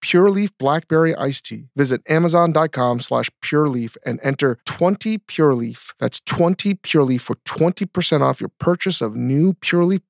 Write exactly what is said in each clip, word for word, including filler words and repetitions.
Pure Leaf Blackberry Iced Tea. Visit amazon.com slash pureleaf and enter twenty Pure Leaf. That's twenty Pure Leaf for twenty percent off your purchase of new Pure Leaf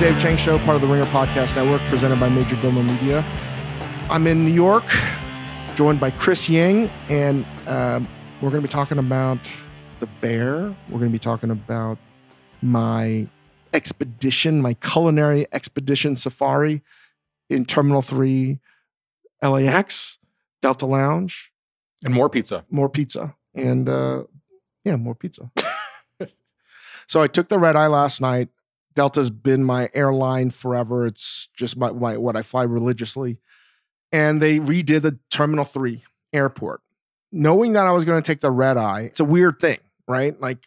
Dave Chang Show, part of the Ringer Podcast Network, presented by Major Domo Media. I'm in New York, joined by Chris Ying, and um, we're going to be talking about The Bear. We're going to be talking about my expedition, my culinary expedition safari in Terminal three, L A X, Delta Lounge. And more pizza. More pizza. And uh, yeah, more pizza. So I took the red eye last night. Delta's been my airline forever. It's just my, my what I fly religiously. And they redid the Terminal three airport. Knowing that I was going to take the red eye, it's a weird thing, right? Like,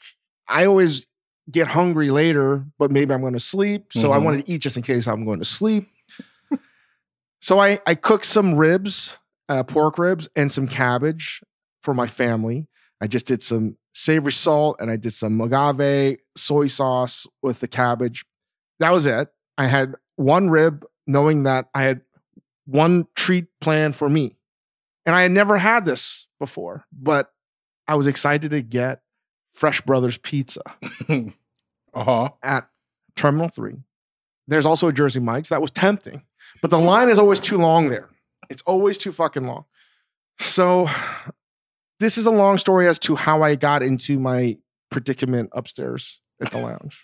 I always get hungry later, but maybe I'm going to sleep. So mm-hmm. I wanted to eat just in case I'm going to sleep. So I, I cooked some ribs, uh, pork ribs, and some cabbage for my family. I just did some savory salt, and I did some agave soy sauce with the cabbage. That was it. I had one rib, knowing that I had one treat planned for me. And I had never had this before, but I was excited to get Fresh Brothers Pizza uh-huh. at Terminal three. There's also a Jersey Mike's. That was tempting, but the line is always too long there. It's always too fucking long. So... this is a long story as to how I got into my predicament upstairs at the lounge.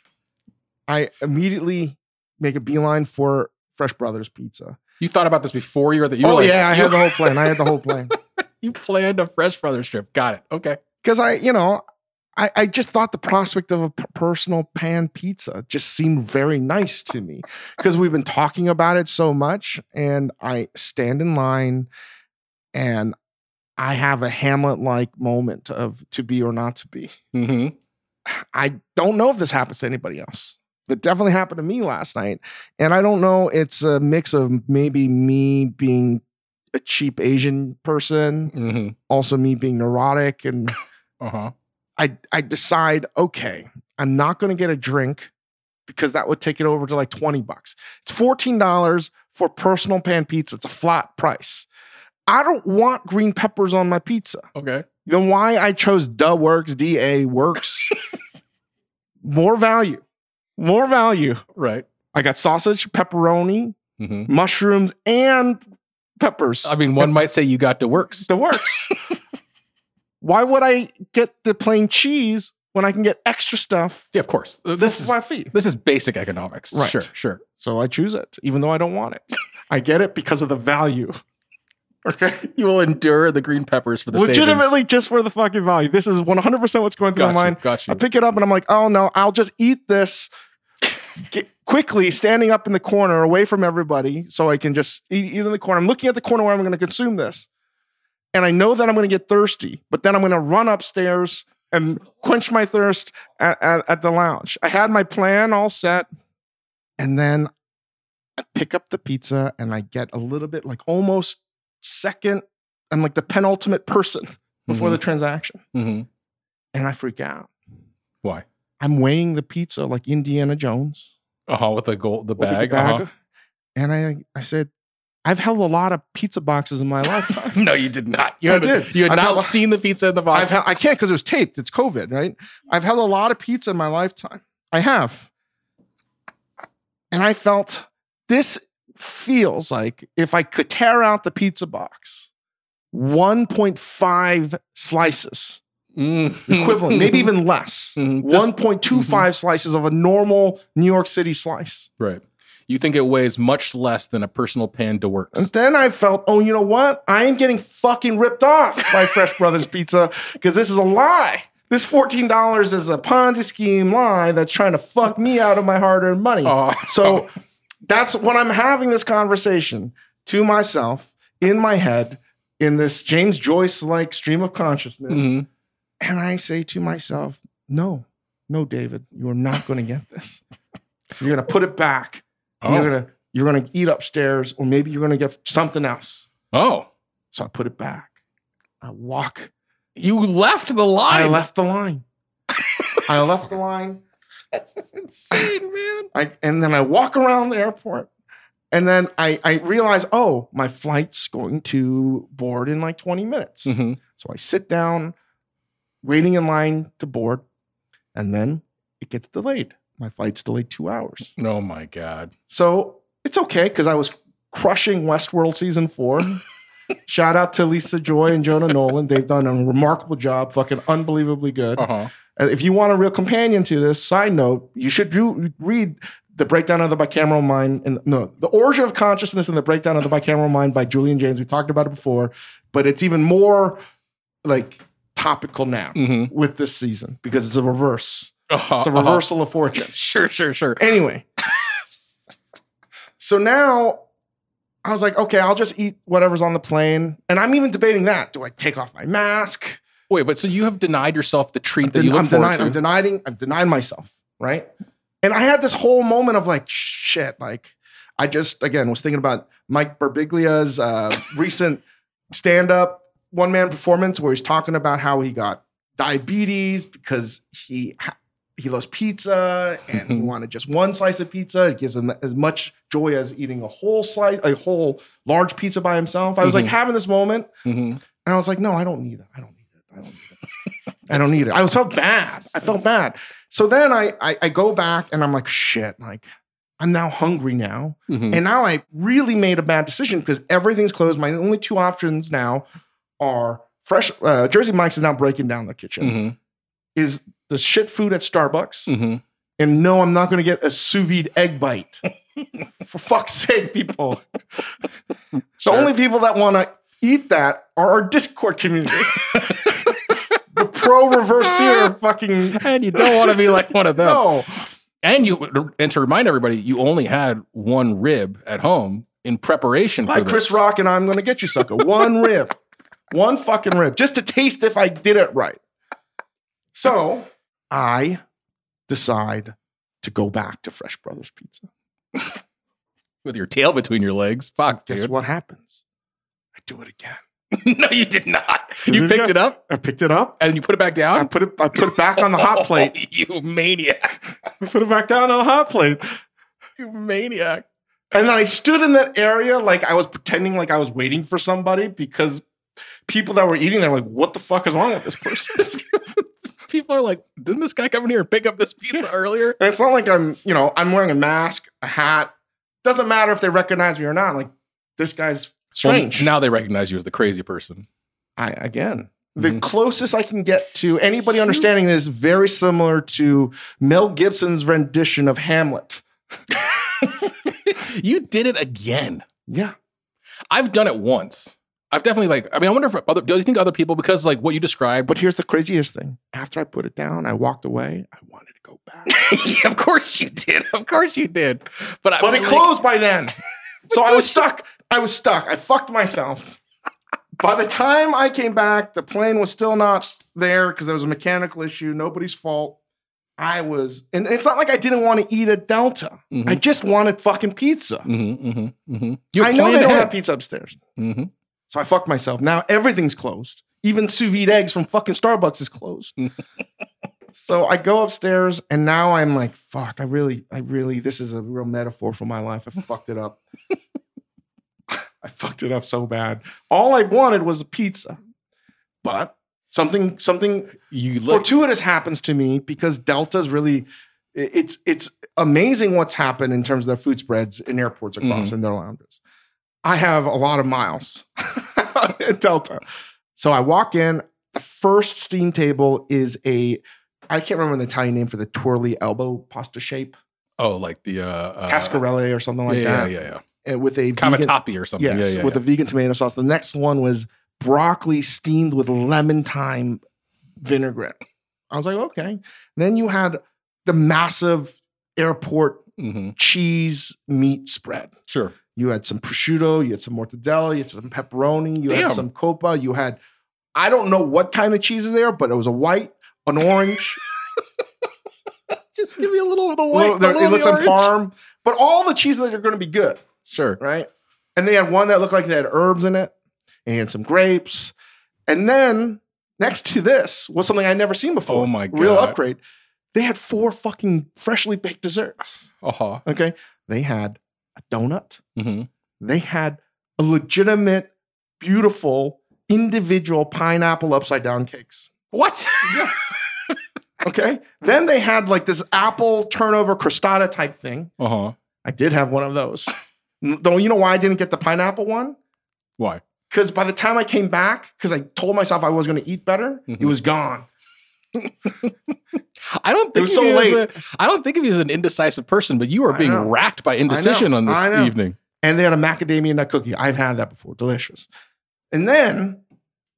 I immediately make a beeline for Fresh Brothers Pizza. You thought about this before you were at the... You oh, were like, yeah, I had the whole plan. I had the whole plan. You planned a Fresh Brothers trip. Got it. Okay. Because I, you know, I, I just thought the prospect of a personal pan pizza just seemed very nice to me, because we've been talking about it so much, and I stand in line, and I have a Hamlet-like moment of to be or not to be. Mm-hmm. I don't know if this happens to anybody else. It definitely happened to me last night. And I don't know. It's a mix of maybe me being a cheap Asian person, mm-hmm. also me being neurotic. And uh-huh. I, I decide, okay, I'm not going to get a drink, because that would take it over to like twenty bucks. It's fourteen dollars for personal pan pizza. It's a flat price. I don't want green peppers on my pizza. Okay. Then why I chose Da Works, D A Works. More value. More value. Right. I got sausage, pepperoni, mm-hmm. mushrooms, and peppers. I mean, one Pe- might say you got Da Works. Da Works. Why would I get the plain cheese when I can get extra stuff? Yeah, of course. Uh, this, is, my fee. This is basic economics. Right. Sure, sure. So I choose it, even though I don't want it. I get it because of the value. Okay. You will endure the green peppers for the legitimately savings. Just for the fucking value. This is one hundred percent what's going through got my you, mind. Got you. I pick it up and I'm like, oh no, I'll just eat this Get quickly, standing up in the corner away from everybody, so I can just eat, eat in the corner. I'm looking at the corner where I'm going to consume this. And I know that I'm going to get thirsty, but then I'm going to run upstairs and quench my thirst at, at, at the lounge. I had my plan all set. And then I pick up the pizza and I get a little bit like almost second. I'm like the penultimate person before mm-hmm. the transaction. Mm-hmm. And I freak out. Why? I'm weighing the pizza like Indiana Jones. Uh-huh, with the gold, the with bag. The bag. Uh-huh. And I I said, I've held a lot of pizza boxes in my lifetime. No, you did not. You I did. You had I've not held, seen the pizza in the box. I've held, I can't because it was taped. It's COVID, right? I've held a lot of pizza in my lifetime. I have. And I felt, this feels like if I could tear out the pizza box, one point five slices. Mm-hmm. Equivalent, maybe even less. Mm-hmm. one point two five mm-hmm. slices of a normal New York City slice. Right. You think it weighs much less than a personal pan to works. And then I felt, oh, you know what? I am getting fucking ripped off by Fresh Brothers Pizza because this is a lie. This fourteen dollars is a Ponzi scheme lie that's trying to fuck me out of my hard-earned money. Oh. So that's when I'm having this conversation to myself in my head in this James Joyce-like stream of consciousness. Mm-hmm. And I say to myself, no, no, David, you're not going to get this. You're going to put it back. Oh. You're gonna you're gonna eat upstairs, or maybe you're gonna get something else. Oh, so I put it back. I walk. You left the line. I left the line. I left the line. That's insane, man. I, and then I walk around the airport, and then I I realize, oh, my flight's going to board in like twenty minutes. Mm-hmm. So I sit down, waiting in line to board, and then it gets delayed. My flight's delayed two hours. Oh, my God. So it's okay because I was crushing Westworld Season four. Shout out to Lisa Joy and Jonah Nolan. They've done a remarkable job, fucking unbelievably good. Uh-huh. If you want a real companion to this, side note, you should do, read The Breakdown of the Bicameral Mind. And no, The Origin of Consciousness and the Breakdown of the Bicameral Mind by Julian Jaynes. We talked about it before, but it's even more like topical now mm-hmm. with this season because it's a reverse. Uh-huh, it's a reversal uh-huh. of fortune. Sure, sure, sure. Anyway. So now I was like, okay, I'll just eat whatever's on the plane. And I'm even debating that. Do I take off my mask? Wait, but so you have denied yourself the treat I'm that den- you look I'm forward denied, to? I'm denying, I'm denying myself, right? And I had this whole moment of like, shit, like I just, again, was thinking about Mike Birbiglia's uh, recent stand-up one-man performance where he's talking about how he got diabetes because he he loves pizza and he wanted just one slice of pizza. It gives him as much joy as eating a whole slice, a whole large pizza by himself. I was mm-hmm. like having this moment mm-hmm. and I was like, no, I don't need it. I don't need it. I don't need it. I don't need it. I was felt bad. I felt bad. So then I, I, I go back and I'm like, shit, like I'm now hungry now. Mm-hmm. And now I really made a bad decision because everything's closed. My only two options now are Fresh uh, Jersey Mike's is now breaking down the kitchen. Mm-hmm. Is the shit food at Starbucks? Mm-hmm. And no, I'm not going to get a sous vide egg bite. For fuck's sake, people! Sure. The only people that want to eat that are our Discord community. The pro reverse seer fucking, and you don't want to be like one of them. No. And you and to remind everybody, you only had one rib at home in preparation. Like for this. Chris Rock and I'm going to get you, sucker. One rib. One fucking rib, just to taste if I did it right. So I decide to go back to Fresh Brothers Pizza. With your tail between your legs. Fuck, Guess dude. what happens? I do it again. No, you did not. Did you picked it up? I picked it up. And you put it back down? I put it, I put it back on the hot plate. Oh, you maniac. I put it back down on the hot plate. You maniac. And then I stood in that area like I was pretending like I was waiting for somebody because people that were eating, they're like, what the fuck is wrong with this person? People are like, didn't this guy come in here and pick up this pizza earlier? And it's not like I'm, you know, I'm wearing a mask, a hat. Doesn't matter if they recognize me or not. I'm like, this guy's strange. Well, now they recognize you as the crazy person. I, again, mm-hmm. the closest I can get to anybody understanding this is very similar to Mel Gibson's rendition of Hamlet. You did it again. Yeah. I've done it once. I've definitely like, I mean, I wonder if other, do you think other people, because like what you described. But here's the craziest thing. After I put it down, I walked away. I wanted to go back. Yeah, of course you did. Of course you did. But, I, but it like, closed by then. So I was stuck. I was stuck. I fucked myself. By the time I came back, the plane was still not there because there was a mechanical issue. Nobody's fault. I was, and it's not like I didn't want to eat at Delta. Mm-hmm. I just wanted fucking pizza. Mm-hmm, mm-hmm, mm-hmm. I know they don't have pizza upstairs. Mm-hmm. So I fucked myself. Now everything's closed. Even sous vide eggs from fucking Starbucks is closed. So I go upstairs, and now I'm like, fuck, I really, I really, this is a real metaphor for my life. I fucked it up. I fucked it up so bad. All I wanted was a pizza. But Something, something you look- fortuitous happens to me because Delta's really, it's it's amazing what's happened in terms of their food spreads in airports across mm-hmm. and their lounges. I have a lot of miles at Delta. So I walk in. The first steam table is a, I can't remember the Italian name for the twirly elbow pasta shape. Oh, like the... Uh, uh, Cascarelle or something like yeah, that. Yeah, yeah, yeah. With a Cavatappi vegan, or something. Yes, yeah, yeah, with yeah. a vegan tomato sauce. The next one was broccoli steamed with lemon thyme vinaigrette. I was like, okay. And then you had the massive airport mm-hmm. cheese meat spread. Sure. You had some prosciutto, you had some mortadella, you had some pepperoni, you Damn. had some copa, you had, I don't know what kind of cheese is there, but it was a white, an orange. Just give me a little of the white, a little, there, a little it of the orange. Farm. But all the cheeses that are going to be good. Sure. Right? And they had one that looked like they had herbs in it. And some grapes. And then next to this was something I'd never seen before. Oh my God. Real upgrade. They had four fucking freshly baked desserts. Uh-huh. Okay. They had a donut. Mm-hmm. They had a legitimate, beautiful, individual pineapple upside down cakes. What? Yeah. Okay. Then they had like this apple turnover crostata type thing. Uh-huh. I did have one of those. Though you know why I didn't get the pineapple one? Why? Because by the time I came back, because I told myself I was going to eat better, mm-hmm. it was gone. I don't think it was so late. A, I don't think of you as an indecisive person, but you are being racked by indecision on this evening. And they had a macadamia nut cookie. I've had that before. Delicious. And then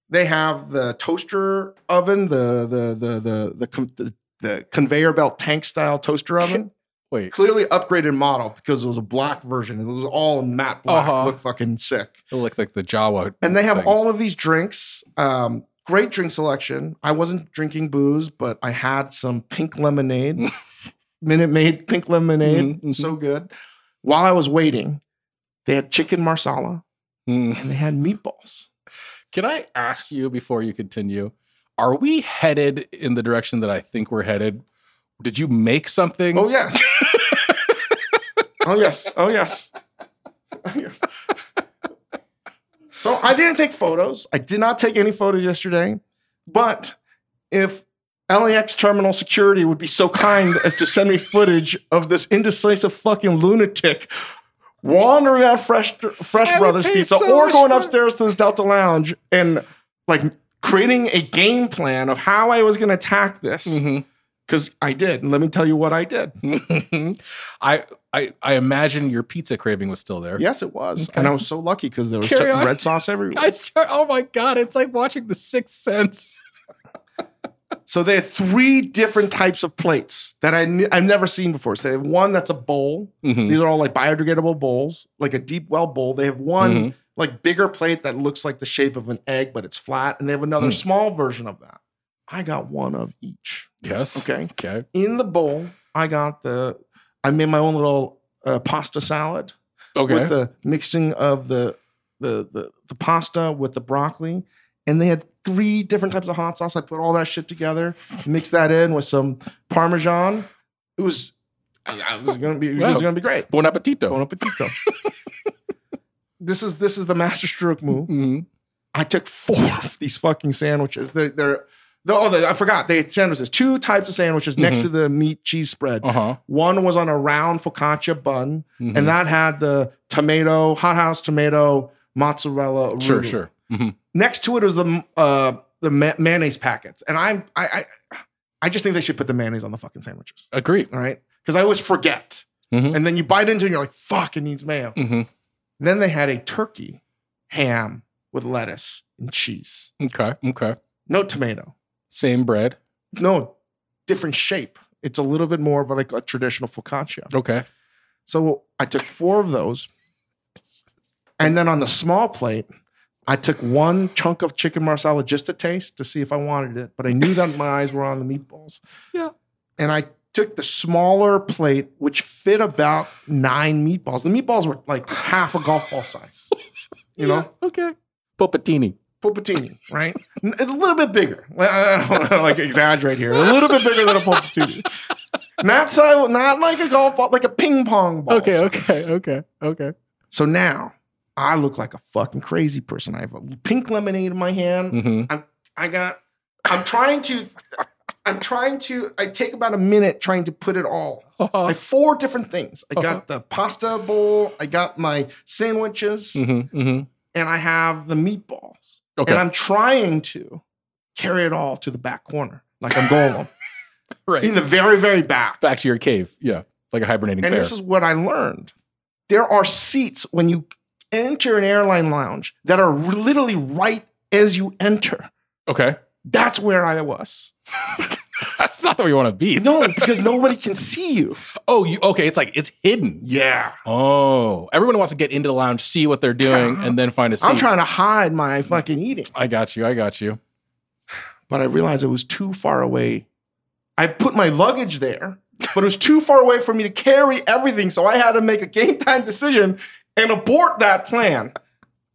they have the toaster oven, the the the the the, con- the, the conveyor belt tank style toaster oven. Wait. Clearly upgraded model because it was a black version. It was all matte black. Uh-huh. It looked fucking sick. It looked like the Jawa. And they have thing. all of these drinks. Um, great drink selection. I wasn't drinking booze, but I had some pink lemonade. Minute Maid pink lemonade. Mm-hmm. So good. While I was waiting, they had chicken marsala mm. and they had meatballs. Can I ask you before you continue, are we headed in the direction that I think we're headed? Did you make something? Oh, yes. oh, yes. Oh, yes. Oh, yes. So I didn't take photos. I did not take any photos yesterday. But if L A X terminal security would be so kind as to send me footage of this indecisive fucking lunatic wandering out Fresh, Fresh Brothers Pizza so or going for- upstairs to the Delta Lounge and like creating a game plan of how I was going to attack this. Mm-hmm. Because I did. And let me tell you what I did. I, I I imagine your pizza craving was still there. Yes, it was. Okay. And I was so lucky because there was t- red sauce everywhere. I start, oh, my God. It's like watching The Sixth Sense. So they had three different types of plates that I kn- I've never seen before. So they have one that's a bowl. Mm-hmm. These are all like biodegradable bowls, like a deep well bowl. They have one mm-hmm. like bigger plate that looks like the shape of an egg, but it's flat. And they have another mm. small version of that. I got one of each. Yes. Okay. Okay. In the bowl, I got the, I made my own little uh, pasta salad. Okay. With the mixing of the, the the the pasta with the broccoli. And they had three different types of hot sauce. I put all that shit together, mixed that in with some Parmesan. It was, it was going to be, it wow. was going to be great. Buon appetito. Buon appetito. This is, this is the masterstroke move. Mm-hmm. I took four of these fucking sandwiches. They're, they're, Oh, they, I forgot. They had sandwiches. Two types of sandwiches mm-hmm. next to the meat cheese spread. Uh-huh. One was on a round focaccia bun, mm-hmm. and that had the tomato, hot house tomato, mozzarella. Arugula. Sure, sure. Mm-hmm. Next to it was the uh, the ma- mayonnaise packets, and I'm I, I I just think they should put the mayonnaise on the fucking sandwiches. Agree. All right, because I always forget, mm-hmm. and then you bite into it, and you're like, "Fuck, it needs mayo." Mm-hmm. Then they had a turkey ham with lettuce and cheese. Okay, okay. No tomato. Same bread? No, different shape. It's a little bit more of like a traditional focaccia. Okay. So I took four of those. And then on the small plate, I took one chunk of chicken marsala just to taste to see if I wanted it. But I knew that my eyes were on the meatballs. Yeah. and I took the smaller plate, which fit about nine meatballs. The meatballs were like half a golf ball size, you yeah, know? Okay. Pupatini. Pupatini, right? A little bit bigger. I don't want to like exaggerate here. A little bit bigger than a pupatini. Not so, not like a golf ball, like a ping pong ball. Okay, okay, okay, okay. So now I look like a fucking crazy person. I have a pink lemonade in my hand. Mm-hmm. I'm, I got, I'm trying to, I'm trying to, I take about a minute trying to put it all. Uh-huh. Like four different things. I uh-huh. got the pasta bowl. I got my sandwiches. Mm-hmm, mm-hmm. And I have the meatballs. Okay. And I'm trying to carry it all to the back corner. Like I'm Golem. Right. In the very, very back. Back to your cave. Yeah. Like a hibernating and bear. And this is what I learned. There are seats when you enter an airline lounge that are literally right as you enter. Okay. That's where I was. That's not the way you want to be. No, because nobody can see you. Oh, you okay. It's like, it's hidden. Yeah. Oh. Everyone wants to get into the lounge, see what they're doing, and then find a seat. I'm trying to hide my fucking eating. I got you. I got you. But I realized it was too far away. I put my luggage there, but it was too far away for me to carry everything, so I had to make a game time decision and abort that plan.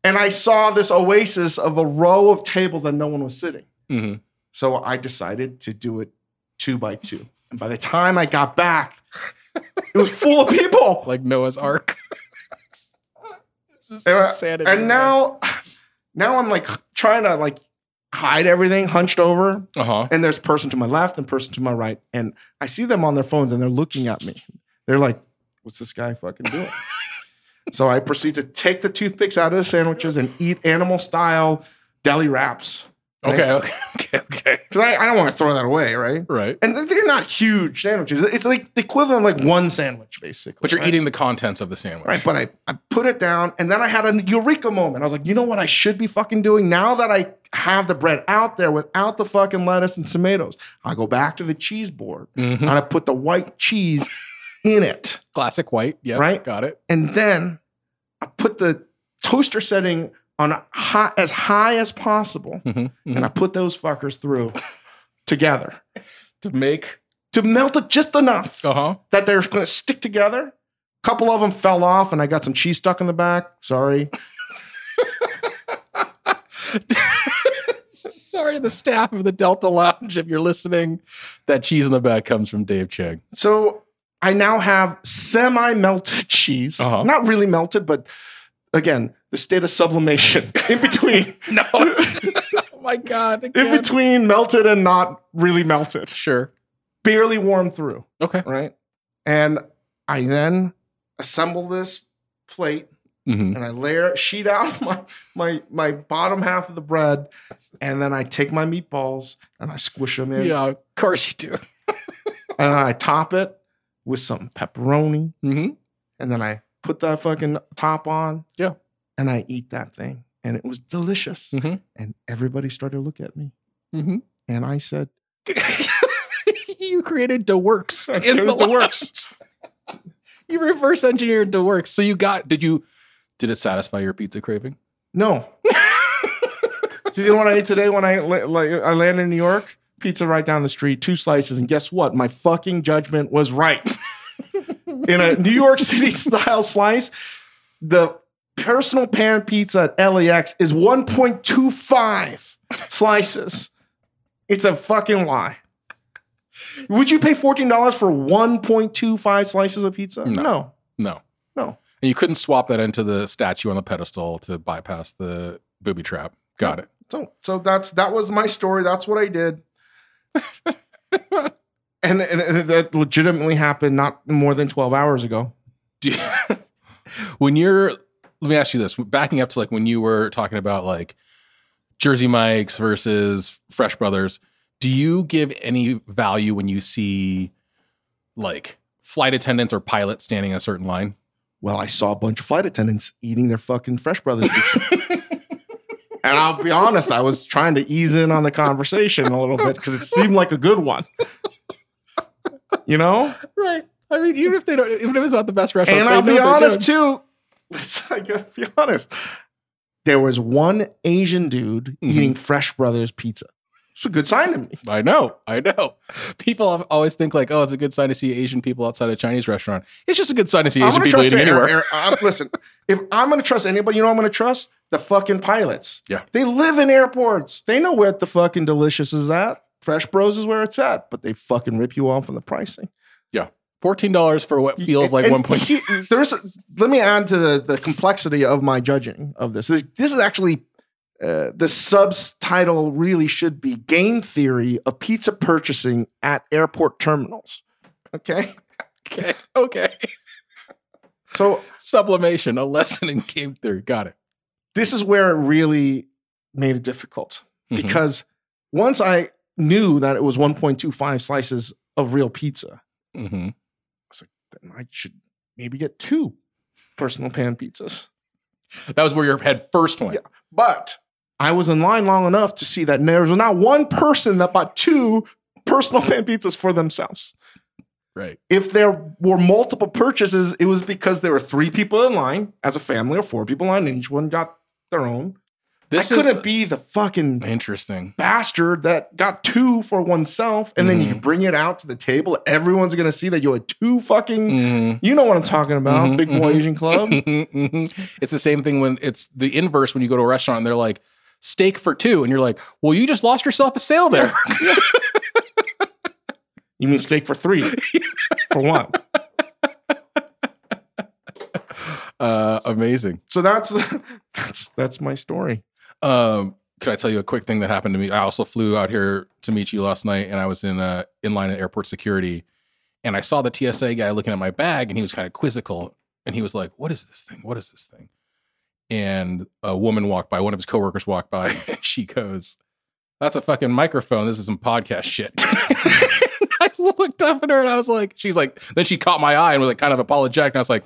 And I saw this oasis of a row of tables that no one was sitting. Mm-hmm. So I decided to do it two by two. And by the time I got back, it was full of people. Like Noah's Ark. This is and insanity. And now, now I'm like trying to like hide everything, hunched over. Uh-huh. And there's person to my left and person to my right. And I see them on their phones and they're looking at me. They're like, what's this guy fucking doing? So I proceed to take the toothpicks out of the sandwiches and eat animal style deli wraps. Right? Okay, okay, okay, okay. Because I, I don't want to throw that away, right? Right. And they're not huge sandwiches. It's like the equivalent of like one sandwich, basically. But you're right? Eating the contents of the sandwich. Right, but I, I put it down, and then I had a eureka moment. I was like, you know what I should be fucking doing? Now that I have the bread out there without the fucking lettuce and tomatoes, I go back to the cheese board, mm-hmm. and I put the white cheese in it. Classic white, yeah, right? Got it. And then I put the toaster setting on a high, as high as possible, mm-hmm, mm-hmm. and I put those fuckers through together to make to melt it just enough uh-huh. that they're going to stick together. A couple of them fell off, and I got some cheese stuck in the back. Sorry, sorry to the staff of the Delta Lounge if you're listening. That cheese in the back comes from Dave Chang. So I now have semi-melted cheese, uh-huh. not really melted, but again. The state of sublimation in between. No. Oh, my God. Again. In between melted and not really melted. Sure. Barely warmed through. Okay. Right? And I then assemble this plate, mm-hmm. and I layer, sheet out my, my, my bottom half of the bread, and then I take my meatballs, and I squish them in. Yeah, of course you do. And I top it with some pepperoni, mm-hmm. and then I put that fucking top on. Yeah. And I eat that thing. And it was delicious. Mm-hmm. And everybody started to look at me. Mm-hmm. And I said, you created the works. I created the, the works. You reverse engineered the works. So you got, did you, did it satisfy your pizza craving? No. Do you know what I ate today when I, like, I landed in New York? Pizza right down the street, two slices. And guess what? My fucking judgment was right. In a New York City style slice, the personal pan pizza at L A X is one point two five slices. It's a fucking lie. Would you pay fourteen dollars for one point two five slices of pizza? No. No. No. No. And you couldn't swap that into the statue on the pedestal to bypass the booby trap. Got no. it. So so that's that was my story. That's what I did. and, and, and that legitimately happened not more than twelve hours ago. Do you, when you're... Let me ask you this, backing up to like when you were talking about like Jersey Mike's versus Fresh Brothers, do you give any value when you see like flight attendants or pilots standing in a certain line? Well, I saw a bunch of flight attendants eating their fucking Fresh Brothers pizza. And I'll be honest, I was trying to ease in on the conversation a little bit because it seemed like a good one. You know? Right. I mean, even if they don't, even if it's not the best restaurant. And I'll be honest too. I gotta be honest. There was one Asian dude mm-hmm. eating Fresh Brothers Pizza. It's a good sign to me. I know. I know. People always think like, oh, it's a good sign to see Asian people outside a Chinese restaurant. It's just a good sign to see Asian people eating anywhere. Air, air, listen, if I'm going to trust anybody, you know I'm going to trust? The fucking pilots. Yeah. They live in airports. They know where the fucking delicious is at. Fresh Bros is where it's at, but they fucking rip you off on the pricing. Yeah. fourteen dollars for what feels like one dollar. There's, let me add to the, the complexity of my judging of this. This, this is actually... Uh, the subtitle really should be Game Theory of Pizza Purchasing at Airport Terminals. Okay. Okay. Okay. So sublimation, a lesson in game theory. Got it. This is where it really made it difficult mm-hmm. because once I knew that it was one point two five slices of real pizza, mm-hmm. I was like, then I should maybe get two personal pan pizzas. That was where your head first went. Yeah. But I was in line long enough to see that there was not one person that bought two personal pan pizzas for themselves. Right. If there were multiple purchases, it was because there were three people in line as a family or four people in line, and each one got their own. This I couldn't be the fucking interesting bastard that got two for oneself, and mm-hmm. then you bring it out to the table. Everyone's going to see that you had two fucking, mm-hmm. you know what I'm talking about, mm-hmm, big boy mm-hmm. Asian club. Mm-hmm. It's the same thing when it's the inverse when you go to a restaurant and they're like, steak for two. And you're like, well, you just lost yourself a sale there. You mean steak for three, for one. Uh, amazing. So that's that's that's my story. Um, could I tell you a quick thing that happened to me? I also flew out here to meet you last night, and I was in uh, in line at airport security, and I saw the T S A guy looking at my bag, and he was kind of quizzical, and he was like, "What is this thing? What is this thing?" And a woman walked by, one of his coworkers walked by, and she goes, "That's a fucking microphone. This is some podcast shit." I looked up at her, and I was like, "She's like." Then she caught my eye and was like, kind of apologetic, and I was like.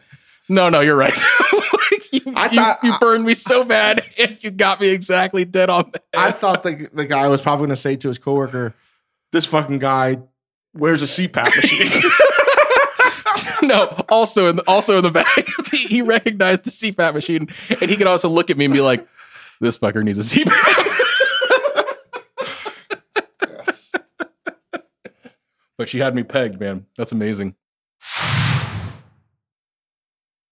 No, no, you're right. like you, I thought, you, you burned me so bad and you got me exactly dead on the head. I thought the, the guy was probably going to say to his coworker, this fucking guy wears a C PAP machine. no, also in, the, also in the back, he recognized the C PAP machine and he could also look at me and be like, this fucker needs a C PAP. yes. But she had me pegged, man. That's amazing.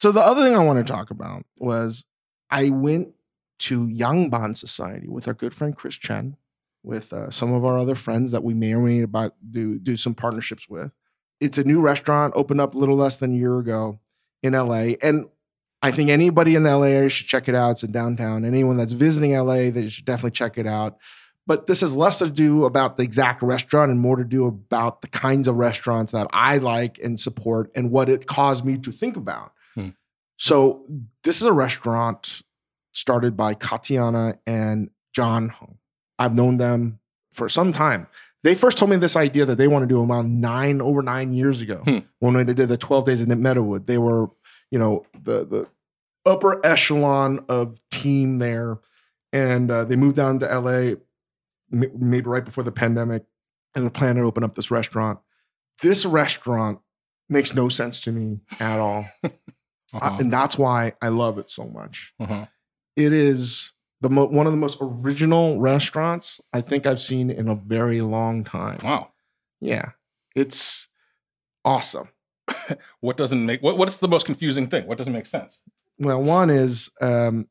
So the other thing I want to talk about was I went to Yangban Society with our good friend Chris Chen, with uh, some of our other friends that we may or may about do, do some partnerships with. It's a new restaurant, opened up a little less than a year ago in L A. And I think anybody in the L A area should check it out. It's in downtown. Anyone that's visiting L A, they should definitely check it out. But this is less to do about the exact restaurant and more to do about the kinds of restaurants that I like and support and what it caused me to think about. So this is a restaurant started by Katiana and John. I've known them for some time. They first told me this idea that they want to do them around nine, over nine years ago. Hmm. When they did the twelve days in Meadowood, they were, you know, the, the upper echelon of team there. And uh, they moved down to L A m- maybe right before the pandemic and they're planning to open up this restaurant. This restaurant makes no sense to me at all. Uh-huh. I, and that's why I love it so much. Uh-huh. It is the mo- one of the most original restaurants I think I've seen in a very long time. Wow. Yeah. It's awesome. What doesn't make... What, what's the most confusing thing? What doesn't make sense? Well, one is... Um,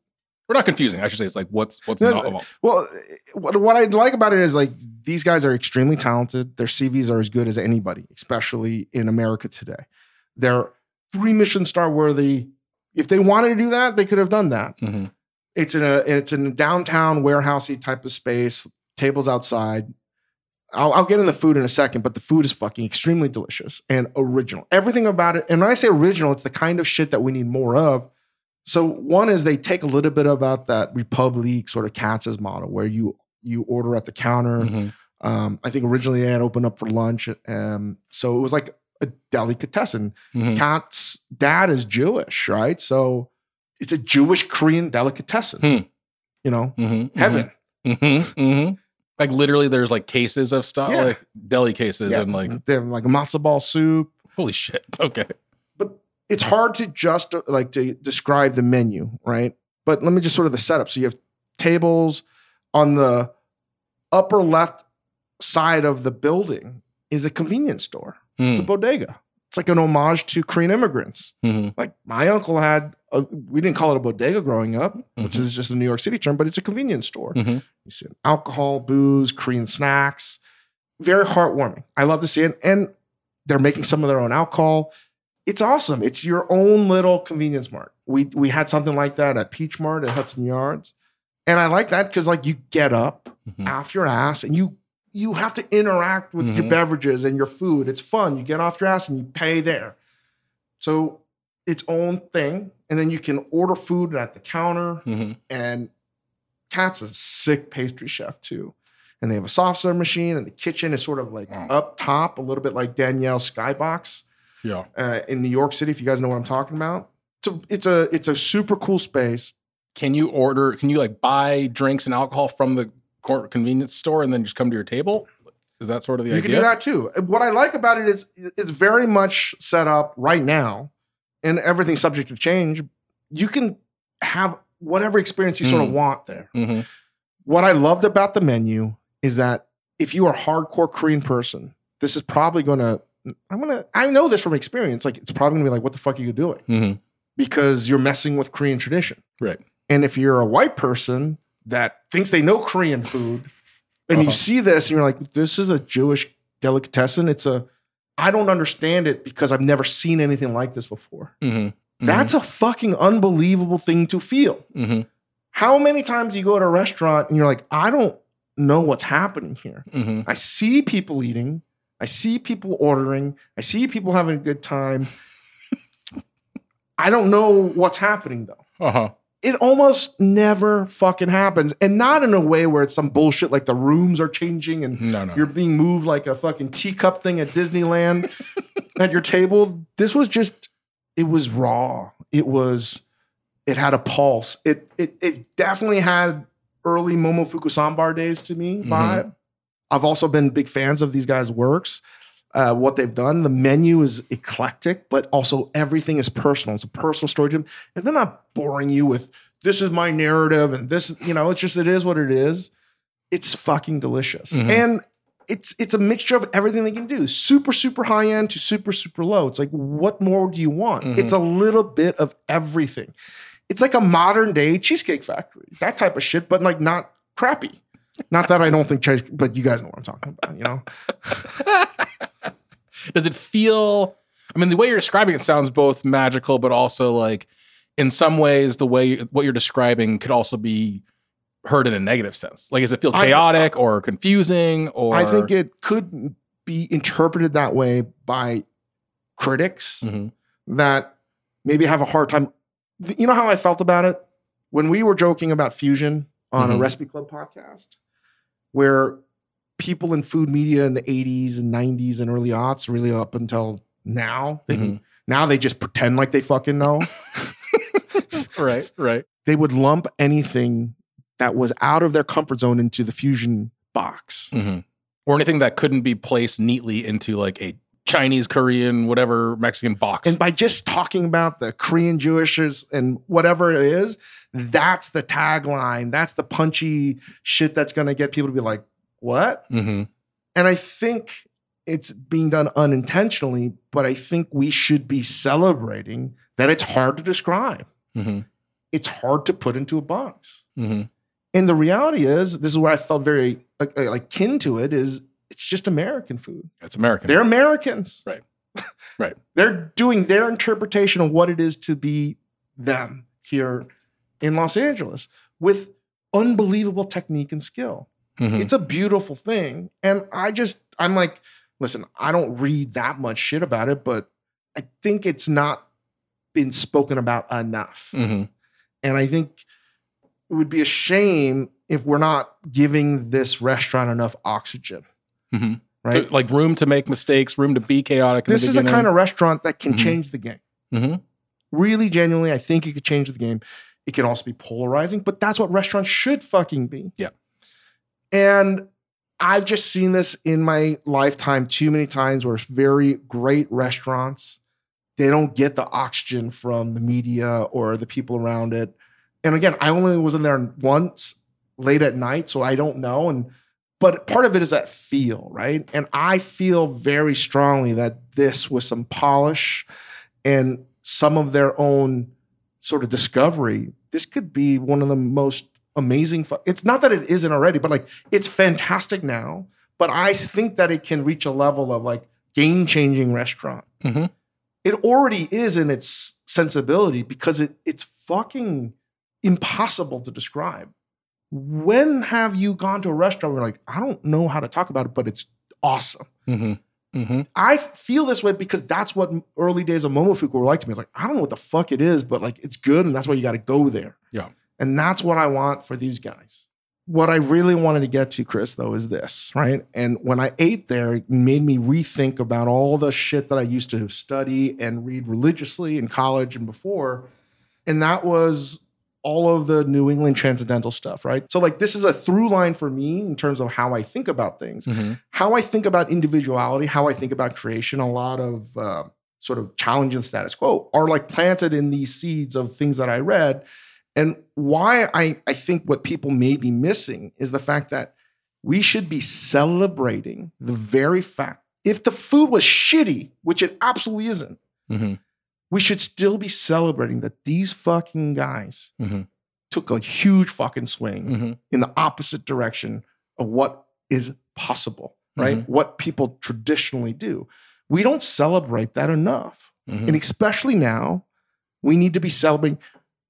We're not confusing. I should say it's like, what's what's not about? Well, what, what I like about it is like, these guys are extremely talented. Their C Vs are as good as anybody, especially in America today. They're... Three Michelin star worthy. If they wanted to do that, they could have done that. Mm-hmm. It's in a it's in a downtown warehousey type of space. Tables outside. I'll, I'll get in the food in a second, but the food is fucking extremely delicious and original. Everything about it. And when I say original, it's the kind of shit that we need more of. So one is they take a little bit about that Republic sort of Katz's model, where you you order at the counter. Mm-hmm. Um, I think originally they had opened up for lunch. Um, so it was like a delicatessen. Mm-hmm. Kat's dad is Jewish, right? So it's a Jewish Korean delicatessen. Hmm. You know, mm-hmm, heaven. Mm-hmm, mm-hmm. Like literally, there's like cases of stuff, yeah. like deli cases, yeah. and like they have like matzo ball soup. Holy shit! Okay, but it's hard to just like to describe the menu, right? But let me just sort of the setup. So you have tables on the upper left side of the building is a convenience store. Mm. It's a bodega. It's like an homage to Korean immigrants. Mm-hmm. Like my uncle had, a, we didn't call it a bodega growing up, mm-hmm. which is just a New York City term, but it's a convenience store. Mm-hmm. You see alcohol, booze, Korean snacks, very heartwarming. I love to see it. And they're making some of their own alcohol. It's awesome. It's your own little convenience mart. We we had something like that at Peach Mart at Hudson Yards. And I like that because like you get up mm-hmm. off your ass and you You have to interact with mm-hmm. your beverages and your food. It's fun. You get off your ass and you pay there. So its own thing. And then you can order food at the counter. Mm-hmm. And Kat's a sick pastry chef too. And they have a soft serve machine. And the kitchen is sort of like wow. up top, a little bit like Danielle's Skybox yeah. uh, in New York City, if you guys know what I'm talking about. So it's a, it's a super cool space. Can you order, can you like buy drinks and alcohol from the convenience store and then just come to your table? Is that sort of the you idea? You can do that too. What I like about it is it's very much set up right now and everything's subject to change. You can have whatever experience you mm. sort of want there. Mm-hmm. What I loved about the menu is that if you are a hardcore Korean person, this is probably going to, I'm going to, I know this from experience, like it's probably going to be like, what the fuck are you doing? Mm-hmm. Because you're messing with Korean tradition. Right. And if you're a white person that thinks they know Korean food, and uh-huh. you see this, and you're like, this is a Jewish delicatessen. It's a, I don't understand it because I've never seen anything like this before. Mm-hmm. Mm-hmm. That's a fucking unbelievable thing to feel. Mm-hmm. How many times you go to a restaurant, and you're like, I don't know what's happening here. Mm-hmm. I see people eating. I see people ordering. I see people having a good time. I don't know what's happening, though. Uh-huh. It almost never fucking happens. And not in a way where it's some bullshit like the rooms are changing and no, no. you're being moved like a fucking teacup thing at Disneyland at your table. This was just, it was raw. It was, it had a pulse. It it it definitely had early Momofuku Ssäm Bar days to me mm-hmm. vibe. I've also been big fans of these guys' works, uh, what they've done. The menu is eclectic, but also everything is personal. It's a personal story to them. And they're not boring you with, this is my narrative and this, you know, it's just, it is what it is. It's fucking delicious. Mm-hmm. And it's, it's a mixture of everything they can do. Super, super high end to super, super low. It's like, what more do you want? Mm-hmm. It's a little bit of everything. It's like a modern day Cheesecake Factory, that type of shit, but like not crappy. Not that I don't think, cheese, but you guys know what I'm talking about, you know? Does it feel, I mean, the way you're describing it sounds both magical, but also like in some ways the way, what you're describing could also be heard in a negative sense. Like, does it feel chaotic I, I, or confusing or? I think it could be interpreted that way by critics mm-hmm. that maybe have a hard time. You know how I felt about it? When we were joking about fusion on mm-hmm. a Recipe Club podcast, where people in food media in the eighties and nineties and early aughts, really up until now, they, mm-hmm. now they just pretend like they fucking know. Right, right. They would lump anything that was out of their comfort zone into the fusion box. Mm-hmm. Or anything that couldn't be placed neatly into like a Chinese, Korean, whatever, Mexican box. And by just talking about the Korean, Jewish and whatever it is, that's the tagline. That's the punchy shit that's going to get people to be like, what? Mm-hmm. And I think it's being done unintentionally, but I think we should be celebrating that it's hard to describe. Mm-hmm. It's hard to put into a box. Mm-hmm. And the reality is, this is where I felt very like, like akin to it, is it's just American food. It's American. They're Americans. Right. Right. They're doing their interpretation of what it is to be them here in Los Angeles with unbelievable technique and skill. Mm-hmm. It's a beautiful thing. And I just, I'm like, listen, I don't read that much shit about it, but I think it's not been spoken about enough. Mm-hmm. And I think it would be a shame if we're not giving this restaurant enough oxygen. Mm-hmm. Right? So, like room to make mistakes, room to be chaotic. This in the is beginning. A kind of restaurant that can mm-hmm. change the game. Mm-hmm. Really genuinely, I think it could change the game. It can also be polarizing, but that's what restaurants should fucking be. Yeah. And I've just seen this in my lifetime too many times where very great restaurants, they don't get the oxygen from the media or the people around it. And again, I only was in there once late at night, so I don't know. And but part of it is that feel, right? And I feel very strongly that this was some polish and some of their own sort of discovery. This could be one of the most amazing. Fu- it's not that it isn't already, but like it's fantastic now. But I think that it can reach a level of like game-changing restaurant. Mm-hmm. It already is in its sensibility because it it's fucking impossible to describe. When have you gone to a restaurant where you're like, I don't know how to talk about it, but it's awesome. Mm-hmm. Mm-hmm. I feel this way because that's what early days of Momofuku were like to me. It's like, I don't know what the fuck it is, but like it's good and that's why you got to go there. Yeah. And that's what I want for these guys. What I really wanted to get to, Chris, though, is this, right? And when I ate there, it made me rethink about all the shit that I used to study and read religiously in college and before. And that was all of the New England transcendental stuff, right? So like this is a through line for me in terms of how I think about things, mm-hmm. how I think about individuality, how I think about creation. A lot of uh, sort of challenging the status quo are like planted in these seeds of things that I read. And why I, I think what people may be missing is the fact that we should be celebrating the very fact, if the food was shitty, which it absolutely isn't, mm-hmm. we should still be celebrating that these fucking guys mm-hmm. took a huge fucking swing mm-hmm. in the opposite direction of what is possible, right? Mm-hmm. What people traditionally do. We don't celebrate that enough. Mm-hmm. And especially now, we need to be celebrating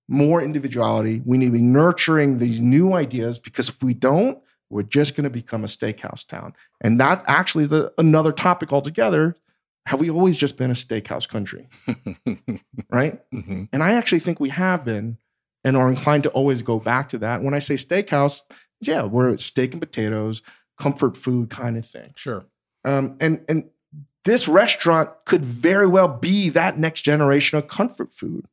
more individuality. We need to be nurturing these new ideas because if we don't, we're just going to become a steakhouse town. And that's actually the, another topic altogether. Have we always just been a steakhouse country, right? Mm-hmm. And I actually think we have been and are inclined to always go back to that. When I say steakhouse, yeah, we're steak and potatoes, comfort food kind of thing. Sure. Um, and, and this restaurant could very well be that next generation of comfort food.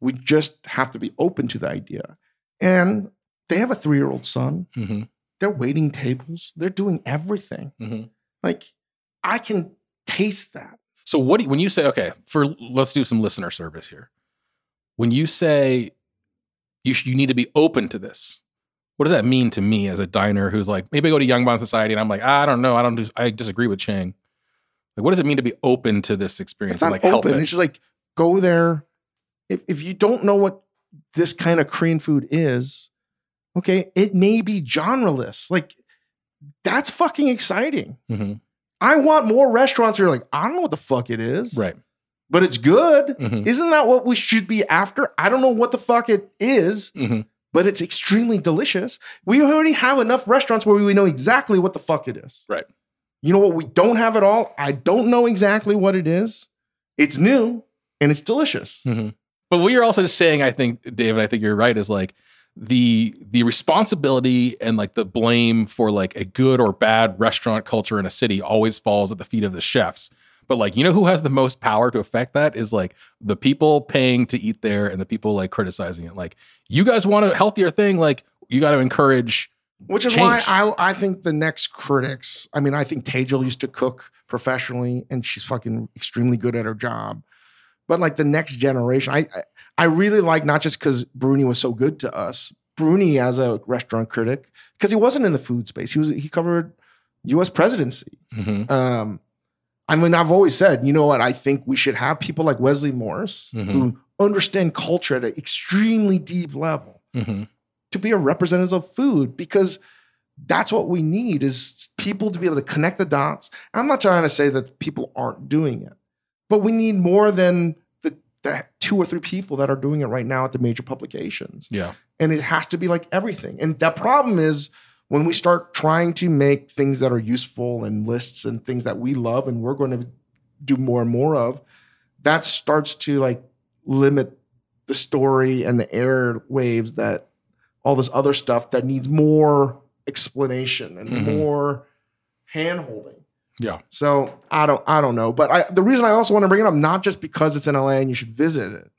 We just have to be open to the idea. And they have a three-year-old son. Mm-hmm. They're waiting tables. They're doing everything. Mm-hmm. Like, I can taste that. So what do you, when you say, okay, for let's do some listener service here. When you say you sh- you need to be open to this, what does that mean to me as a diner who's like, maybe I go to Yangban Society and I'm like, I don't know, I don't do, I disagree with Chang. Like, what does it mean to be open to this experience? It's not like, open. Help it? It's just like, go there. If if you don't know what this kind of Korean food is, okay, it may be genreless. Like, that's fucking exciting. Mm-hmm. I want more restaurants where you're like, I don't know what the fuck it is. Right. But it's good. Mm-hmm. Isn't that what we should be after? I don't know what the fuck it is, mm-hmm. but it's extremely delicious. We already have enough restaurants where we know exactly what the fuck it is. Right. You know what? We don't have it all. I don't know exactly what it is. It's new and it's delicious. Mm-hmm. But what you're also just saying, I think, David, I think you're right, is like, the the responsibility and like the blame for like a good or bad restaurant culture in a city always falls at the feet of the chefs. But like, you know who has the most power to affect that is like the people paying to eat there and the people like criticizing it. Like, you guys want a healthier thing, like you got to encourage Which is change. why I I think the next critics, I mean, I think Tejal used to cook professionally and she's fucking extremely good at her job. But like the next generation, I I, I really like not just because Bruni was so good to us, Bruni as a restaurant critic, because he wasn't in the food space. He was he covered U S presidency. Mm-hmm. Um, I mean, I've always said, you know what? I think we should have people like Wesley Morris mm-hmm. who understand culture at an extremely deep level mm-hmm. to be a representative of food, because that's what we need is people to be able to connect the dots. And I'm not trying to say that people aren't doing it. But we need more than the, the two or three people that are doing it right now at the major publications. Yeah. And it has to be like everything. And the problem is when we start trying to make things that are useful and lists and things that we love and we're going to do more and more of, that starts to like limit the story and the airwaves that all this other stuff that needs more explanation and mm-hmm. more hand-holding. Yeah. So I don't I don't know. But I, the reason I also want to bring it up, not just because it's in L A and you should visit it.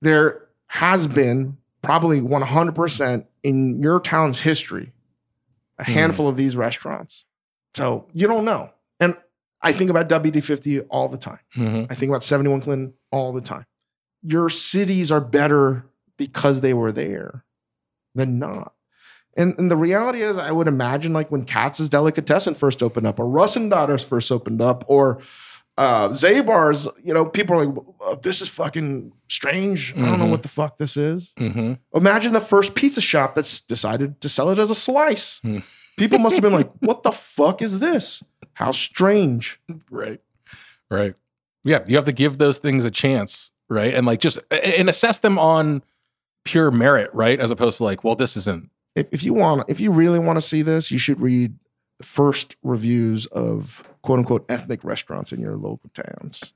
There has been probably one hundred percent in your town's history, a mm. handful of these restaurants. So you don't know. And I think about W D fifty all the time. Mm-hmm. I think about seventy-one Clinton all the time. Your cities are better because they were there than not. And, and the reality is, I would imagine, like when Katz's Delicatessen first opened up, or Russ and Daughters first opened up, or uh, Zabar's, you know, people are like, oh, this is fucking strange. Mm-hmm. I don't know what the fuck this is. Mm-hmm. Imagine the first pizza shop that's decided to sell it as a slice. Mm. People must have been like, what the fuck is this? How strange. Right. Right. Yeah. You have to give those things a chance, right? And like just, and assess them on pure merit, right? As opposed to like, well, this isn't. If you want, if you really want to see this, you should read the first reviews of "quote unquote" ethnic restaurants in your local towns.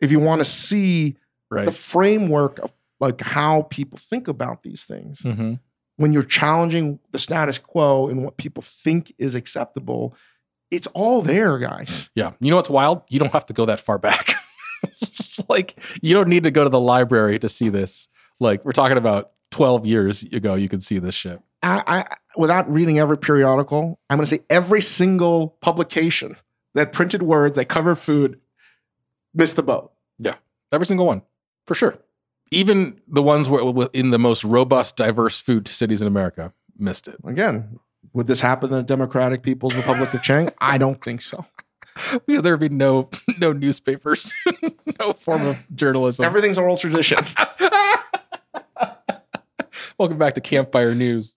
If you want to see right. the framework of like how people think about these things, mm-hmm. when you're challenging the status quo and what people think is acceptable, it's all there, guys. Yeah, you know what's wild? You don't have to go that far back. Like, you don't need to go to the library to see this. Like, we're talking about twelve years ago, you could see this shit. I, I, without reading every periodical, I'm going to say every single publication that printed words that covered food missed the boat. Yeah, every single one, for sure. Even the ones where, in the most robust, diverse food cities in America missed it. Again, would this happen in the Democratic People's Republic of Chang? I don't think so. Because there would be no no newspapers, no form of journalism. Everything's oral tradition. Welcome back to Campfire News.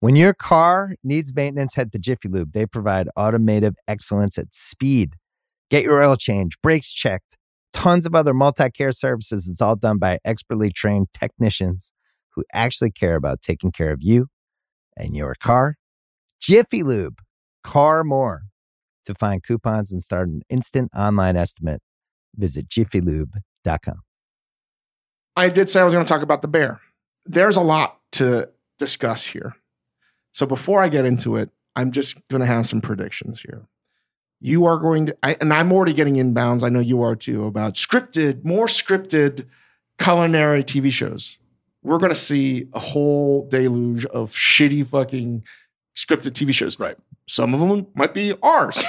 When your car needs maintenance, head to Jiffy Lube. They provide automotive excellence at speed. Get your oil changed, brakes checked, tons of other multi-care services. It's all done by expertly trained technicians who actually care about taking care of you and your car. Jiffy Lube, car more. To find coupons and start an instant online estimate, visit jiffy lube dot com. I did say I was going to talk about The Bear. There's a lot to discuss here. So before I get into it, I'm just going to have some predictions here. You are going to, I, and I'm already getting inbounds, I know you are too, about scripted, more scripted culinary T V shows. We're going to see a whole deluge of shitty fucking scripted T V shows. Right. Some of them might be ours.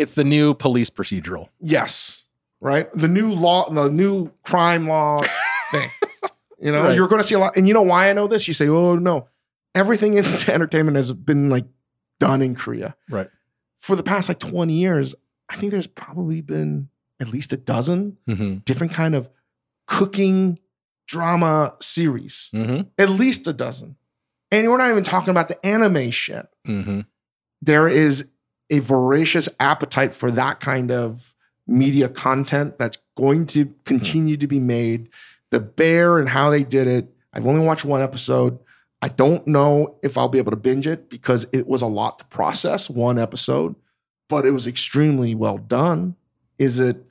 It's the new police procedural. Yes. Right. The new law, the new crime law thing. You know, right. You're going to see a lot. And you know why I know this? You say, oh, no. Everything in entertainment has been like done in Korea. Right. For the past like twenty years, I think there's probably been at least a dozen mm-hmm. different kind of cooking drama series. Mm-hmm. At least a dozen. And we're not even talking about the anime shit. Mm-hmm. There is a voracious appetite for that kind of media content that's going to continue mm-hmm. to be made. The Bear and how they did it. I've only watched one episode. I don't know if I'll be able to binge it because it was a lot to process, one episode, but it was extremely well done. Is it,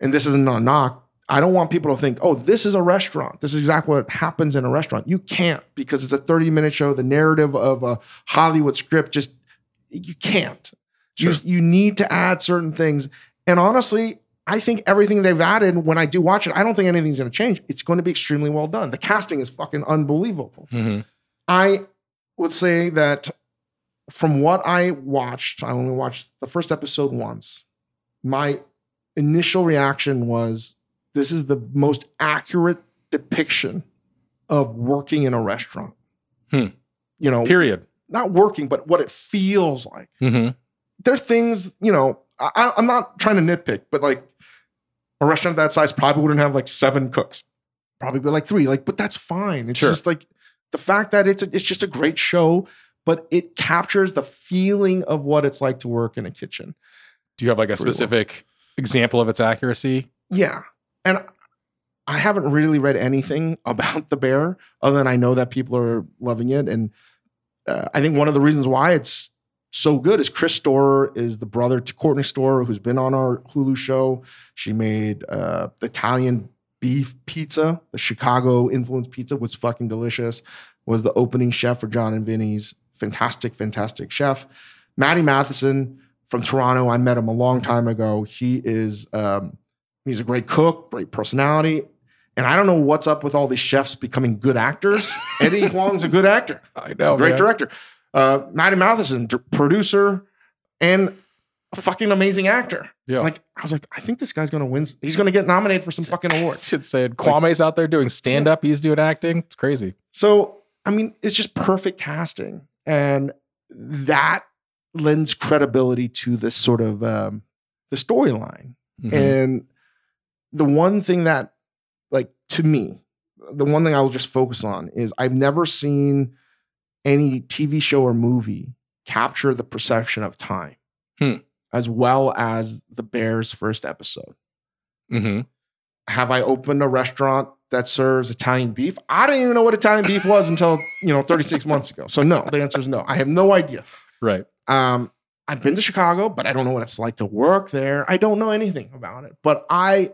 and this isn't a knock, I don't want people to think, oh, this is a restaurant. This is exactly what happens in a restaurant. You can't, because it's a thirty-minute show. The narrative of a Hollywood script just, you can't. Sure. You, you need to add certain things. And honestly, I think everything they've added, when I do watch it, I don't think anything's going to change. It's going to be extremely well done. The casting is fucking unbelievable. Mm-hmm. I would say that from what I watched, I only watched the first episode once. My initial reaction was, this is the most accurate depiction of working in a restaurant. Hmm. You know, period. Not working, but what it feels like. Mm-hmm. There are things, you know, I, I'm not trying to nitpick, but like a restaurant of that size probably wouldn't have like seven cooks. Probably be like three, like, but that's fine. It's sure. just like the fact that it's a, it's just a great show, but it captures the feeling of what it's like to work in a kitchen. Do you have like a Pretty specific well. example of its accuracy? Yeah. And I haven't really read anything about The Bear other than I know that people are loving it. And uh, I think one of the reasons why it's so good is Chris Storer is the brother to Courtney Storer, who's been on our Hulu show. She made uh, Italian beef pizza. The Chicago influenced pizza was fucking delicious. Was the opening chef for John and Vinny's. Fantastic, fantastic chef. Matty Matheson from Toronto. I met him a long time ago. He is um, he's a great cook, great personality. And I don't know what's up with all these chefs becoming good actors. Eddie Huang's a good actor. I know. Great man. Director. Uh, Matty Matheson, d- producer, and a fucking amazing actor. Yeah. Like, I was like, I think this guy's going to win. He's going to get nominated for some fucking awards. It's insane. Kwame's like, out there doing stand-up. He's doing acting. It's crazy. So, I mean, it's just perfect casting. And that lends credibility to this sort of, um, the storyline. Mm-hmm. And the one thing that, like, to me, the one thing I will just focus on is I've never seen any T V show or movie capture the perception of time hmm. as well as The Bear's first episode. Mm-hmm. Have I opened a restaurant that serves Italian beef? I didn't even know what Italian beef was until, you know, thirty-six months ago. So no, the answer is no. I have no idea. Right. Um, I've been to Chicago, but I don't know what it's like to work there. I don't know anything about it. But I,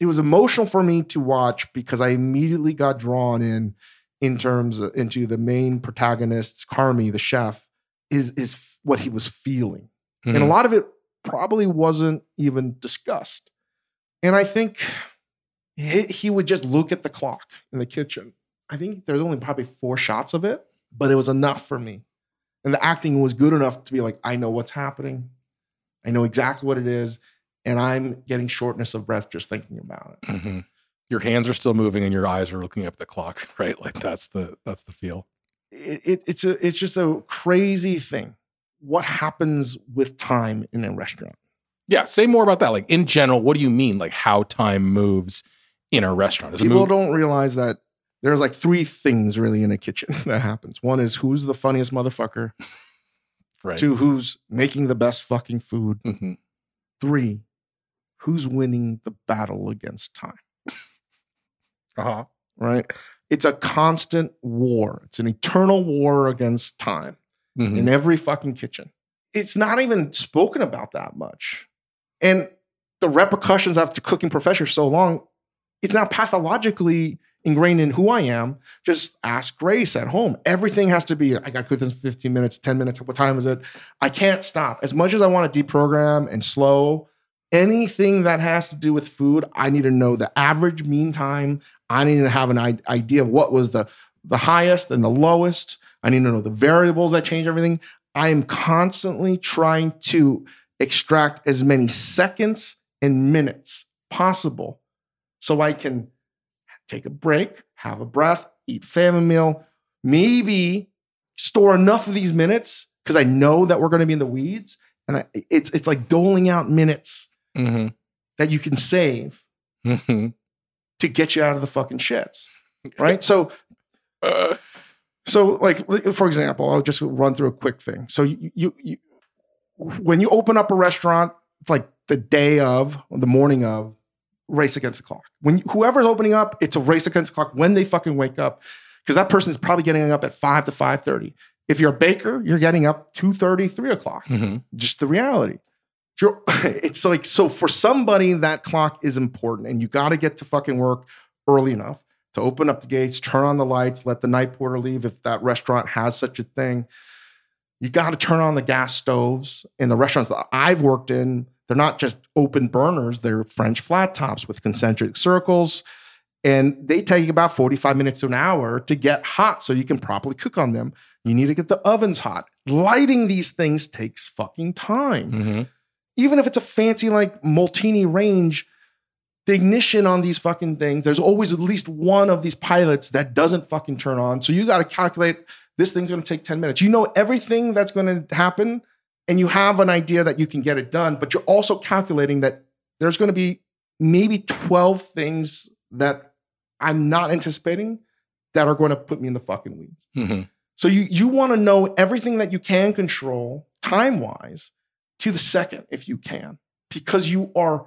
it was emotional for me to watch because I immediately got drawn in in terms of, into the main protagonist, Carmi, the chef, is is what he was feeling. Mm-hmm. And a lot of it probably wasn't even discussed. And I think he, he would just look at the clock in the kitchen. I think there's only probably four shots of it, but it was enough for me. And the acting was good enough to be like, I know what's happening. I know exactly what it is. And I'm getting shortness of breath just thinking about it. Mm-hmm. Your hands are still moving and your eyes are looking up at the clock, right? Like that's the that's the feel. It, it, it's a it's just a crazy thing. What happens with time in a restaurant? Yeah, say more about that. Like in general, what do you mean? Like how time moves in a restaurant? Does People it move- don't realize that there's like three things really in a kitchen that happens. One is who's the funniest motherfucker. Right. Two, who's making the best fucking food. Mm-hmm. Three, who's winning the battle against time. Uh-huh. Right? It's a constant war. It's an eternal war against time mm-hmm. in every fucking kitchen. It's not even spoken about that much. And the repercussions after cooking profession for so long, it's not pathologically ingrained in who I am. Just ask Grace at home. Everything has to be, I got to cook this in fifteen minutes, ten minutes. What time is it? I can't stop. As much as I want to deprogram and slow, anything that has to do with food, I need to know the average mean time. I need to have an I- idea of what was the, the highest and the lowest. I need to know the variables that change everything. I am constantly trying to extract as many seconds and minutes possible so I can take a break, have a breath, eat family meal, maybe store enough of these minutes because I know that we're going to be in the weeds. And I, it's it's like doling out minutes mm-hmm. that you can save mm-hmm. to get you out of the fucking shits, right? So, uh. so like, for example, I'll just run through a quick thing. So you, you, you when you open up a restaurant, like the day of, or the morning of, race against the clock. When you, whoever's opening up, it's a race against the clock when they fucking wake up, because that person is probably getting up at five to five thirty. If you're a baker, you're getting up two thirty, three o'clock. Mm-hmm. Just the reality. You're, it's like, so for somebody, that clock is important, and you got to get to fucking work early enough to open up the gates, turn on the lights, let the night porter leave if that restaurant has such a thing. You got to turn on the gas stoves. In the restaurants that I've worked in, they're not just open burners, they're French flat tops with concentric circles. And they take about forty-five minutes to an hour to get hot so you can properly cook on them. You need to get the ovens hot. lighting these things takes fucking time. Mm-hmm. Even if it's a fancy like Moltini range, the ignition on these fucking things, there's always at least one of these pilots that doesn't fucking turn on. So you got to calculate this thing's going to take ten minutes. You know everything that's going to happen and you have an idea that you can get it done, but you're also calculating that there's going to be maybe twelve things that I'm not anticipating that are going to put me in the fucking weeds. Mm-hmm. So you you want to know everything that you can control time-wise to the second if you can, because you are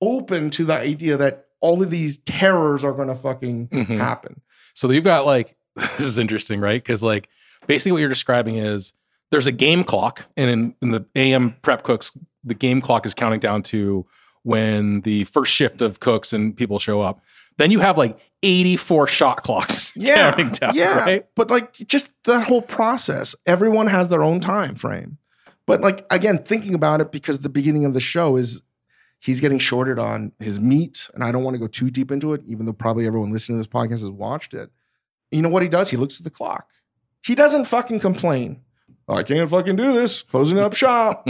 open to the idea that all of these terrors are going to fucking mm-hmm. happen. So you've got like, this is interesting, right? Because like basically what you're describing is there's a game clock, and in, in the A M prep cooks, the game clock is counting down to when the first shift of cooks and people show up. Then you have like eighty-four shot clocks. Yeah, counting down, yeah. Right? But like just that whole process, everyone has their own time frame. But like, again, thinking about it, because the beginning of the show is he's getting shorted on his meat, and I don't want to go too deep into it, even though probably everyone listening to this podcast has watched it. You know what he does? He looks at the clock. He doesn't fucking complain. Oh, I can't fucking do this. Closing up shop.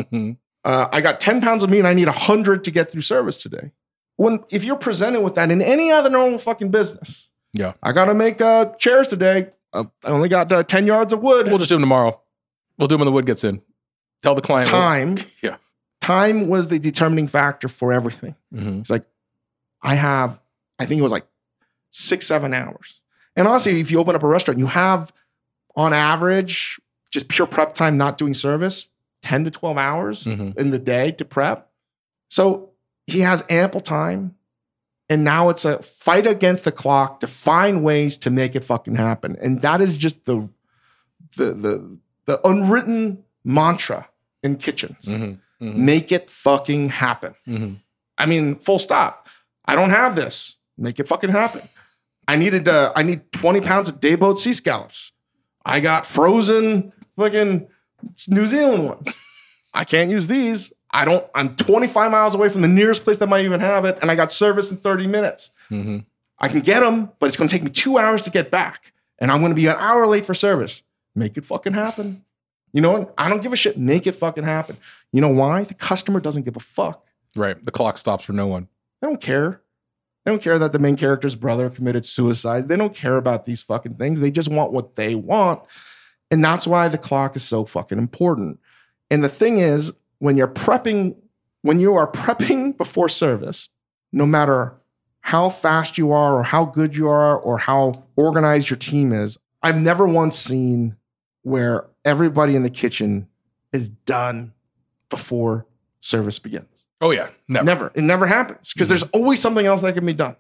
uh, I got ten pounds of meat and I need one hundred to get through service today. When if you're presented with that in any other normal fucking business, yeah, I got to make uh, chairs today. Uh, I only got uh, ten yards of wood. We'll just do them tomorrow. We'll do them when the wood gets in. Tell the client. Time. What, yeah. Time was the determining factor for everything. Mm-hmm. It's like, I have, I think it was like six, seven hours. And honestly, if you open up a restaurant, you have on average, just pure prep time, not doing service, ten to twelve hours mm-hmm. in the day to prep. So he has ample time. And now it's a fight against the clock to find ways to make it fucking happen. And that is just the the the, the unwritten mantra in kitchens. Mm-hmm. Mm-hmm. Make it fucking happen. Mm-hmm. I mean, full stop. I don't have this. Make it fucking happen. I needed uh, I need twenty pounds of day-boat sea scallops. I got frozen fucking New Zealand ones. I can't use these. I don't, I'm twenty-five miles away from the nearest place that might even have it. And I got service in thirty minutes. Mm-hmm. I can get them, but it's going to take me two hours to get back. And I'm going to be an hour late for service. Make it fucking happen. You know what? I don't give a shit. Make it fucking happen. You know why? The customer doesn't give a fuck. Right. The clock stops for no one. They don't care. They don't care that the main character's brother committed suicide. They don't care about these fucking things. They just want what they want. And that's why the clock is so fucking important. And the thing is, when you're prepping, when you are prepping before service, no matter how fast you are or how good you are or how organized your team is, I've never once seen where everybody in the kitchen is done before service begins. Oh, yeah. Never. Never. It never happens because mm-hmm. there's always something else that can be done.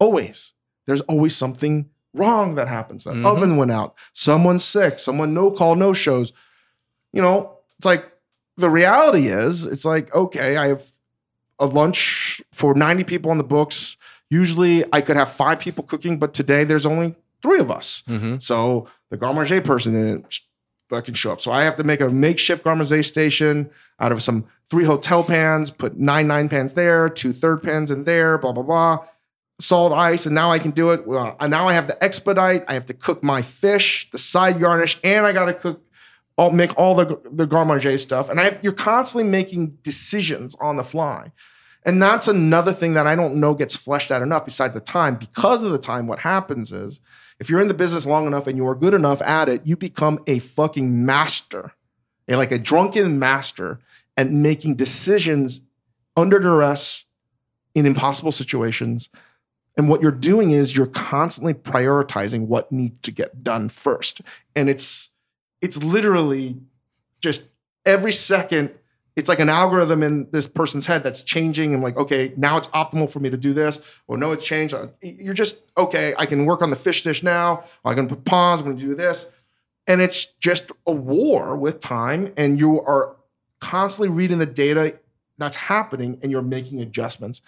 Always. There's always something wrong that happens. That mm-hmm. oven went out. Someone's sick. Someone no call, no shows. You know, it's like the reality is it's like, okay, I have a lunch for ninety people on the books. Usually I could have five people cooking, but today there's only three of us. Mm-hmm. So the garde manger person didn't fucking show up. So I have to make a makeshift garde manger station out of some three hotel pans, put nine nine pans there, two third pans in there, blah, blah, blah, salt, ice, and now I can do it. Well, now I have to expedite. I have to cook my fish, the side garnish, and I got to cook, all, make all the, the garde manger stuff. And I have, you're constantly making decisions on the fly. And that's another thing that I don't know gets fleshed out enough besides the time. Because of the time, what happens is if you're in the business long enough and you are good enough at it, you become a fucking master, a, like a drunken master and making decisions under duress in impossible situations. And what you're doing is you're constantly prioritizing what needs to get done first. And it's it's literally just every second, it's like an algorithm in this person's head that's changing. And like, okay, now it's optimal for me to do this. Or no, it's changed. You're just, okay, I can work on the fish dish now. I can put pause, I'm going to do this. And it's just a war with time. And you are constantly reading the data that's happening and you're making adjustments.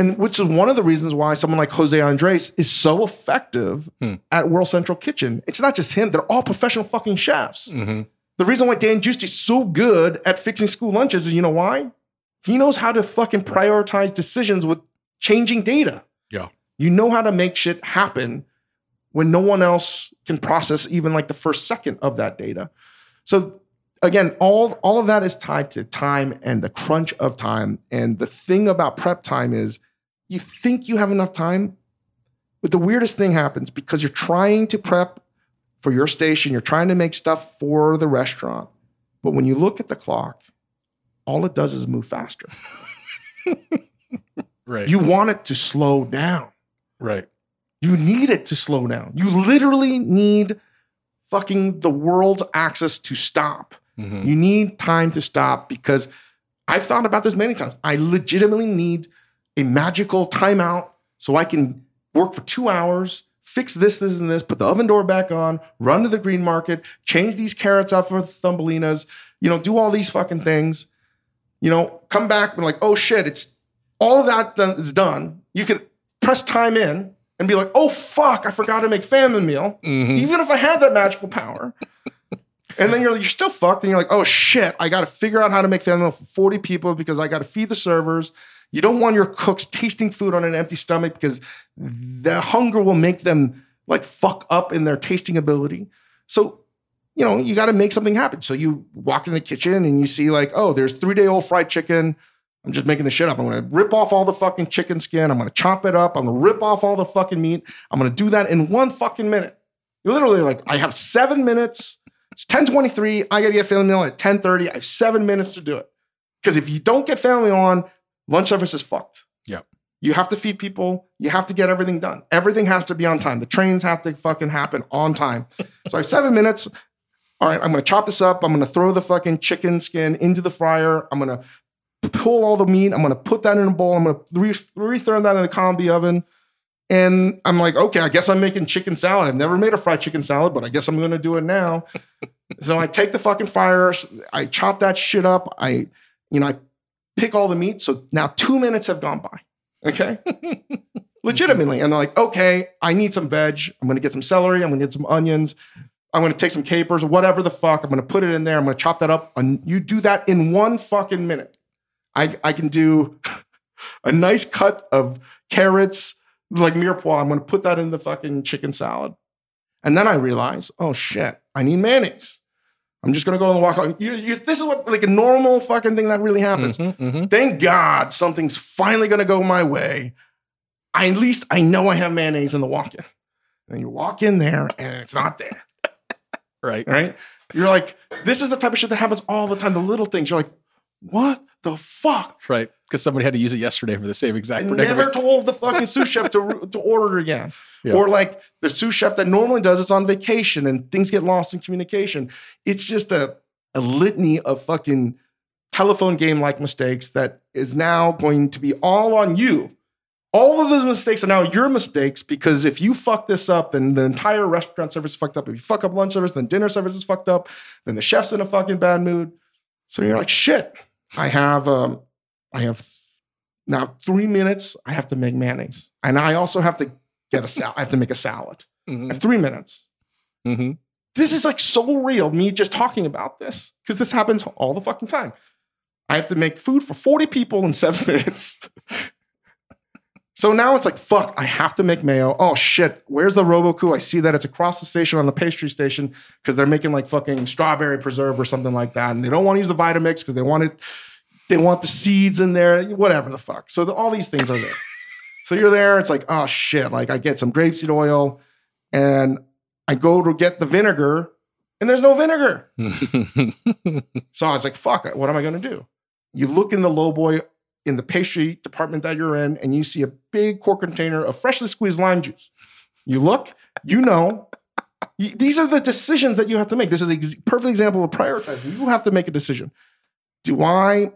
And which is one of the reasons why someone like Jose Andres is so effective hmm. at World Central Kitchen. It's not just him. They're all professional fucking chefs. Mm-hmm. The reason why Dan Giusti's so good at fixing school lunches is, you know why? He knows how to fucking prioritize decisions with changing data. Yeah. You know how to make shit happen when no one else can process even like the first second of that data. So again, all, all of that is tied to time and the crunch of time. And the thing about prep time is you think you have enough time, but the weirdest thing happens because you're trying to prep for your station. You're trying to make stuff for the restaurant. But when you look at the clock, all it does is move faster. Right. You want it to slow down. Right. You need it to slow down. You literally need fucking the world's axis to stop. Mm-hmm. You need time to stop because I've thought about this many times. I legitimately need a magical timeout so I can work for two hours, fix this, this, and this, put the oven door back on, run to the green market, change these carrots out for Thumbelinas, you know, do all these fucking things, you know, come back and like, oh shit, it's all of that done, is done. You could press time in and be like, oh fuck, I forgot to make famine meal, mm-hmm. even if I had that magical power. And then you're you're still fucked and you're like, oh shit, I got to figure out how to make famine meal for forty people because I got to feed the servers. You don't want your cooks tasting food on an empty stomach because the hunger will make them like fuck up in their tasting ability. So, you know, you got to make something happen. So you walk in the kitchen and you see like, oh, there's three day old fried chicken. I'm just making the shit up. I'm going to rip off all the fucking chicken skin. I'm going to chop it up. I'm going to rip off all the fucking meat. I'm going to do that in one fucking minute. You're literally like, I have seven minutes. It's ten twenty-three. I got to get family meal at ten thirty. I have seven minutes to do it. Because if you don't get family on, lunch service is fucked. Yeah. You have to feed people. You have to get everything done. Everything has to be on time. The trains have to fucking happen on time. So I have seven minutes. All right, I'm going to chop this up. I'm going to throw the fucking chicken skin into the fryer. I'm going to pull all the meat. I'm going to put that in a bowl. I'm going to re- re-throw that in the combi oven. And I'm like, okay, I guess I'm making chicken salad. I've never made a fried chicken salad, but I guess I'm going to do it now. So I take the fucking fryer. I chop that shit up. I, you know, I pick all the meat. So now two minutes have gone by. Okay. Legitimately. And they're like, okay, I need some veg. I'm going to get some celery. I'm going to get some onions. I'm going to take some capers or whatever the fuck. I'm going to put it in there. I'm going to chop that up. And you do that in one fucking minute. I, I can do a nice cut of carrots, like mirepoix. I'm going to put that in the fucking chicken salad. And then I realize, oh shit, I need mayonnaise. I'm just going to go and walk out. You, you, this is what like a normal fucking thing that really happens. Mm-hmm, mm-hmm. Thank God something's finally going to go my way. I, at least I know I have mayonnaise in the walk-in. And you walk in there and it's not there. Right. Right. You're like, this is the type of shit that happens all the time. The little things. You're like, what the fuck? Right. Because somebody had to use it yesterday for the same exact I predicament. Never told the fucking sous chef to, to order it again. Yeah. Or like the sous chef that normally does it's on vacation and things get lost in communication. It's just a, a litany of fucking telephone game-like mistakes that is now going to be all on you. All of those mistakes are now your mistakes because if you fuck this up, then the entire restaurant service is fucked up. If you fuck up lunch service, then dinner service is fucked up. Then the chef's in a fucking bad mood. So you're like, shit, I have um, I have now three minutes. I have to make mayonnaise. And I also have to get a salad. I have to make a salad. Mm-hmm. I have three minutes. Mm-hmm. This is like so real, me just talking about this because this happens all the fucking time. I have to make food for forty people in seven minutes. So now it's like, fuck, I have to make mayo. Oh, shit. Where's the Roboku? I see that it's across the station on the pastry station because they're making like fucking strawberry preserve or something like that. And they don't want to use the Vitamix because they want it. They want the seeds in there, whatever the fuck. So the, all these things are there. So you're there. It's like, oh, shit. Like I get some grapeseed oil and I go to get the vinegar and there's no vinegar. So I was like, fuck, what am I going to do? You look in the lowboy in the pastry department that you're in, and you see a big quart container of freshly squeezed lime juice. You look, you know, you, these are the decisions that you have to make. This is a ex- perfect example of prioritizing. You have to make a decision. Do I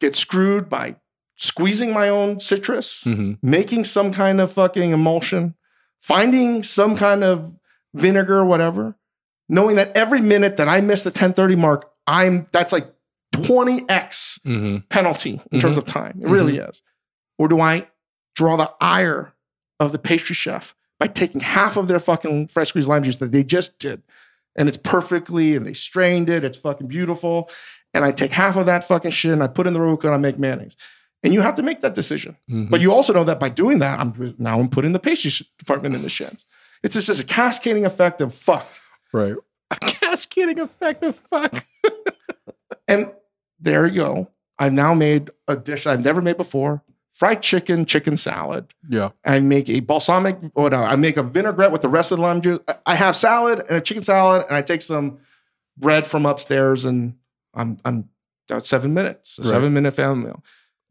get screwed by squeezing my own citrus, mm-hmm. making some kind of fucking emulsion, finding some kind of vinegar or whatever, knowing that every minute that I miss the ten thirty mark, I'm that's like twenty x mm-hmm. penalty in mm-hmm. terms of time. It mm-hmm. really is. Or do I draw the ire of the pastry chef by taking half of their fucking fresh squeezed lime juice that they just did, and it's perfectly, and they strained it, it's fucking beautiful, and I take half of that fucking shit and I put in the roux and I make mayonnaise. And you have to make that decision. Mm-hmm. But you also know that by doing that, I'm now I'm putting the pastry department in the shit. It's just, just a cascading effect of fuck. Right. A cascading effect of fuck. And there you go. I've now made a dish I've never made before. Fried chicken, chicken salad. Yeah. I make a balsamic, oh no, I make a vinaigrette with the rest of the lime juice. I have salad and a chicken salad, and I take some bread from upstairs, and I'm I'm out seven minutes, a right. seven minute family meal.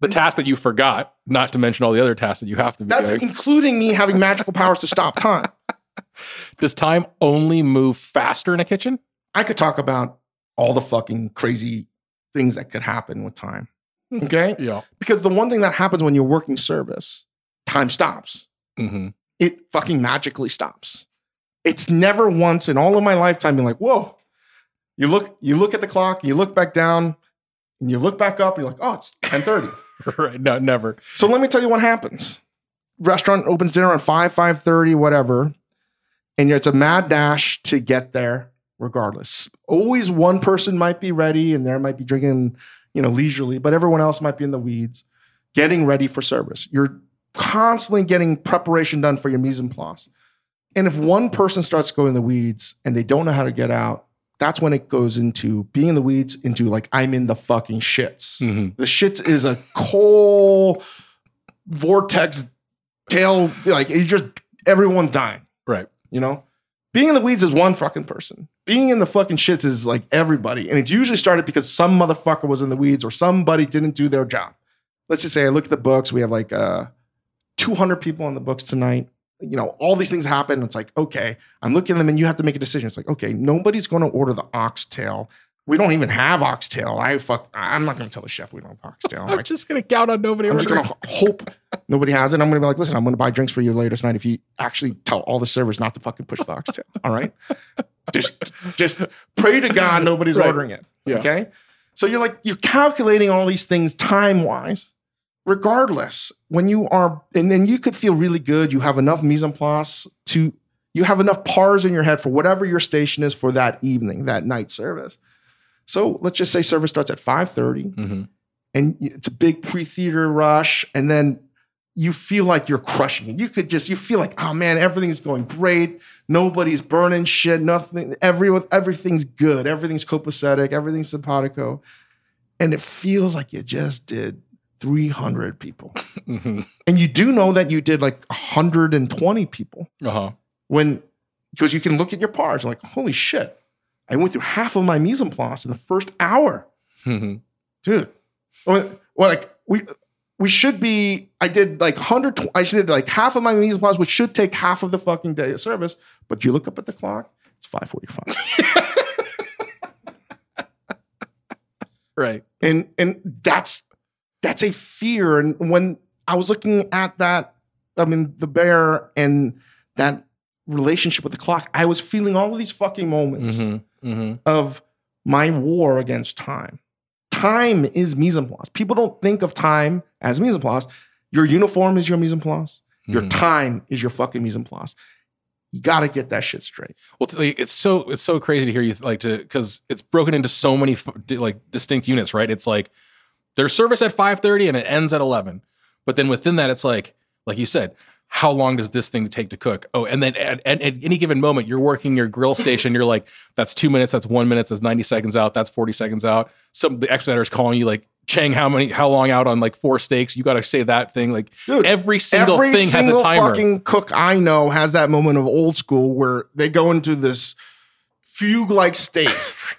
The task that you forgot, not to mention all the other tasks that you have to be doing. That's like, including me having magical powers to stop time. Does time only move faster in a kitchen? I could talk about all the fucking crazy things that could happen with time. Okay? Yeah. Because the one thing that happens when you're working service, time stops. Mm-hmm. It fucking magically stops. It's never once in all of my lifetime been like, whoa. You look, you look at the clock, you look back down, and you look back up, and you're like, oh, it's ten thirty. Right. No, never. So let me tell you what happens. Restaurant opens dinner at five, five thirty, whatever. And it's a mad dash to get there regardless. Always one person might be ready, and there might be drinking, you know, leisurely, but everyone else might be in the weeds, getting ready for service. You're constantly getting preparation done for your mise en place. And if one person starts going in the weeds and they don't know how to get out, that's when it goes into being in the weeds, into like, I'm in the fucking shits. Mm-hmm. The shits is a coal vortex tail, like it's just everyone dying. Right. You know, being in the weeds is one fucking person. Being in the fucking shits is like everybody. And it usually started because some motherfucker was in the weeds or somebody didn't do their job. Let's just say I look at the books. We have like uh, two hundred people on the books tonight. You know, all these things happen. It's like, okay, I'm looking at them and you have to make a decision. It's like, okay, nobody's going to order the oxtail. We don't even have oxtail. I fuck, I'm not going to tell the chef we don't have oxtail. I'm like, just going to count on nobody ordering. I'm just going to hope nobody has it. I'm going to be like, listen, I'm going to buy drinks for you later tonight if you actually tell all the servers not to fucking push the oxtail. All right? Just just pray to God nobody's right. ordering it. Yeah. Okay? So you're like, you're calculating all these things time-wise. Regardless, when you are, and then you could feel really good. You have enough mise en place to, you have enough pars in your head for whatever your station is for that evening, that night service. So let's just say service starts at five thirty, mm-hmm. and it's a big pre-theater rush, and then you feel like you're crushing it. You could just, you feel like, oh man, everything's going great. Nobody's burning shit. Nothing, everyone, everything's good. Everything's copacetic. Everything's simpatico. And it feels like you just did three hundred people. Mm-hmm. And you do know that you did like one hundred twenty people. Uh-huh. When, because you can look at your pars and like, holy shit, I went through half of my mise en place in the first hour. Mm-hmm. Dude. Well, like we we should be, I did like one hundred, I should have like half of my mise en place, which should take half of the fucking day of service. But you look up at the clock, it's five forty-five. Right. And and that's, that's a fear. And when I was looking at that, I mean, The Bear and that relationship with the clock, I was feeling all of these fucking moments mm-hmm, mm-hmm. of my war against time. Time is mise en place. People don't think of time as mise en place. Your uniform is your mise en place. Your mm-hmm. time is your fucking mise en place. You got to get that shit straight. Well, it's so it's so crazy to hear you like to, because it's broken into so many like distinct units, right? It's like, there's service at five thirty and it ends at eleven. But then within that, it's like, like you said, how long does this thing take to cook? Oh, and then at, at, at any given moment, you're working your grill station. You're like, that's two minutes. That's one minute. That's ninety seconds out. That's forty seconds out. Some the expediter is calling you like, Chang, how many? How long out on like four steaks? You got to say that thing. Like Dude, every single every thing single has a timer. Every fucking cook I know has that moment of old school where they go into this fugue-like state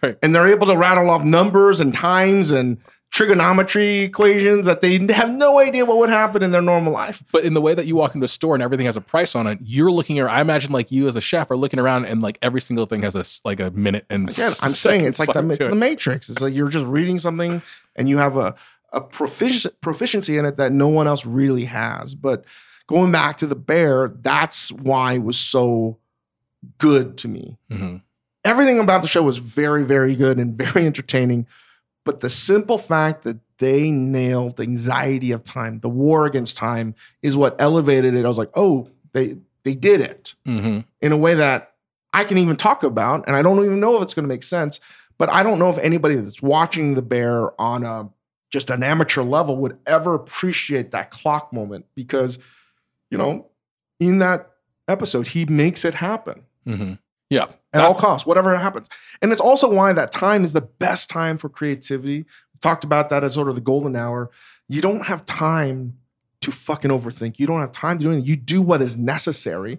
right. and they're able to rattle off numbers and times and trigonometry equations that they have no idea what would happen in their normal life. But in the way that you walk into a store and everything has a price on it, you're looking around. I imagine like you as a chef are looking around and like every single thing has a, like a minute and Again, I'm saying it's like the, it's it. the Matrix. It's like you're just reading something and you have a, a profici- proficiency in it that no one else really has. But going back to The Bear, that's why it was so good to me. Mm-hmm. Everything about the show was very, very good and very entertaining. But the simple fact that they nailed the anxiety of time, the war against time, is what elevated it. I was like, oh, they they did it mm-hmm. in a way that I can even talk about. And I don't even know if it's going to make sense. But I don't know if anybody that's watching The Bear on a just an amateur level would ever appreciate that clock moment. Because, you know, in that episode, he makes it happen. Mm-hmm. Yeah. At all costs, whatever happens. And it's also why that time is the best time for creativity. We talked about that as sort of the golden hour. You don't have time to fucking overthink. You don't have time to do anything. You do what is necessary.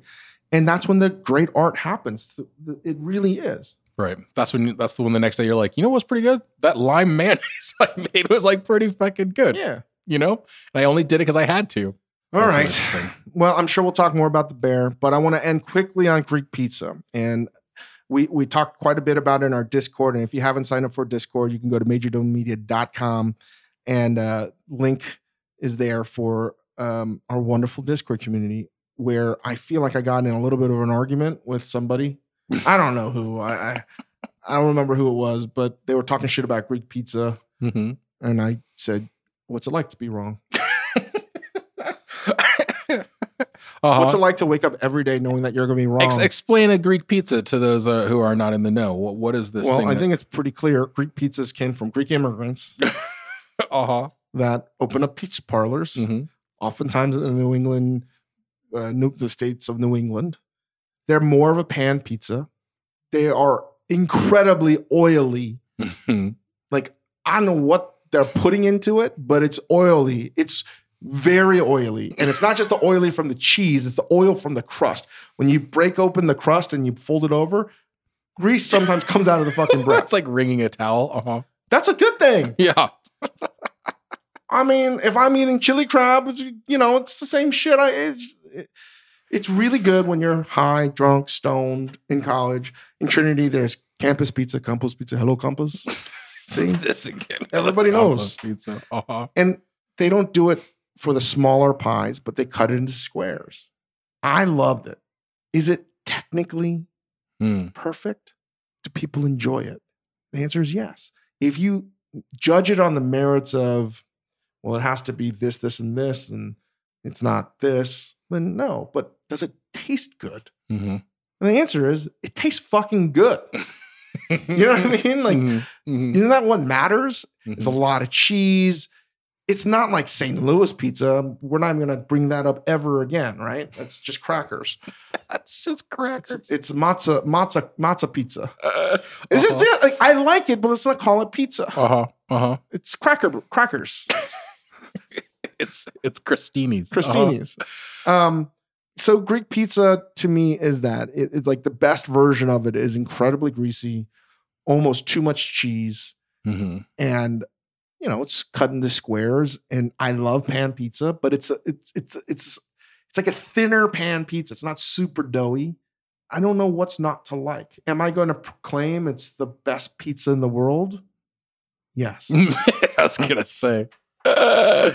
And that's when the great art happens. It really is. Right. That's when, that's the one the next day you're like, you know what's pretty good? That lime mayonnaise I made was like pretty fucking good. Yeah. You know? And I only did it because I had to. All right. Well, I'm sure we'll talk more about The Bear, but I want to end quickly on Greek pizza. And we we talked quite a bit about it in our Discord. And if you haven't signed up for Discord, you can go to major domo media dot com and uh, link is there for um, our wonderful Discord community, where I feel like I got in a little bit of an argument with somebody. I don't know who. I, I I don't remember who it was, but they were talking shit about Greek pizza. Mm-hmm. And I said, what's it like to be wrong? Uh-huh. What's it like to wake up every day knowing that you're going to be wrong? Ex- explain a Greek pizza to those uh, who are not in the know. What, what is this well, thing? Well, I that- think it's pretty clear. Greek pizzas came from Greek immigrants uh-huh. that open up pizza parlors, mm-hmm. oftentimes in the New England, uh, New, the states of New England. They're more of a pan pizza. They are incredibly oily. Like, I don't know what they're putting into it, but it's oily. It's very oily. And it's not just the oily from the cheese, it's the oil from the crust. When you break open the crust and you fold it over, grease sometimes comes out of the fucking bread. It's like wringing a towel. Uh-huh. That's a good thing. Yeah. I mean, if I'm eating chili crab, you know, it's the same shit. I, it's, it, it's really good when you're high, drunk, stoned, in college. In Trinity, there's campus pizza, Campus Pizza, Hello Campus. See? This again. Everybody knows. Pizza. Uh-huh. And they don't do it for the smaller pies, but they cut it into squares. I loved it. Is it technically mm. perfect? Do people enjoy it? The answer is yes. If you judge it on the merits of, well, it has to be this, this, and this, and it's not this, then no. But does it taste good? Mm-hmm. And the answer is, it tastes fucking good. You know what I mean? Like, mm-hmm. isn't that what matters? Mm-hmm. There's a lot of cheese. It's not like Saint Louis pizza. We're not even going to bring that up ever again, right? That's just crackers. That's just crackers. It's, it's matzo, matzo, matzo pizza. Uh, it's uh-huh. just like, I like it, but let's not call it pizza. Uh huh. Uh huh. It's cracker crackers. it's it's Christini's. Christini's. Uh-huh. Um. So Greek pizza to me is that it, it's like the best version of it is incredibly greasy, almost too much cheese, mm-hmm. and. You know, it's cut into squares, and I love pan pizza, but it's a, it's it's it's it's like a thinner pan pizza. It's not super doughy. I don't know what's not to like. Am I going to proclaim it's the best pizza in the world? Yes. I was gonna say. Uh,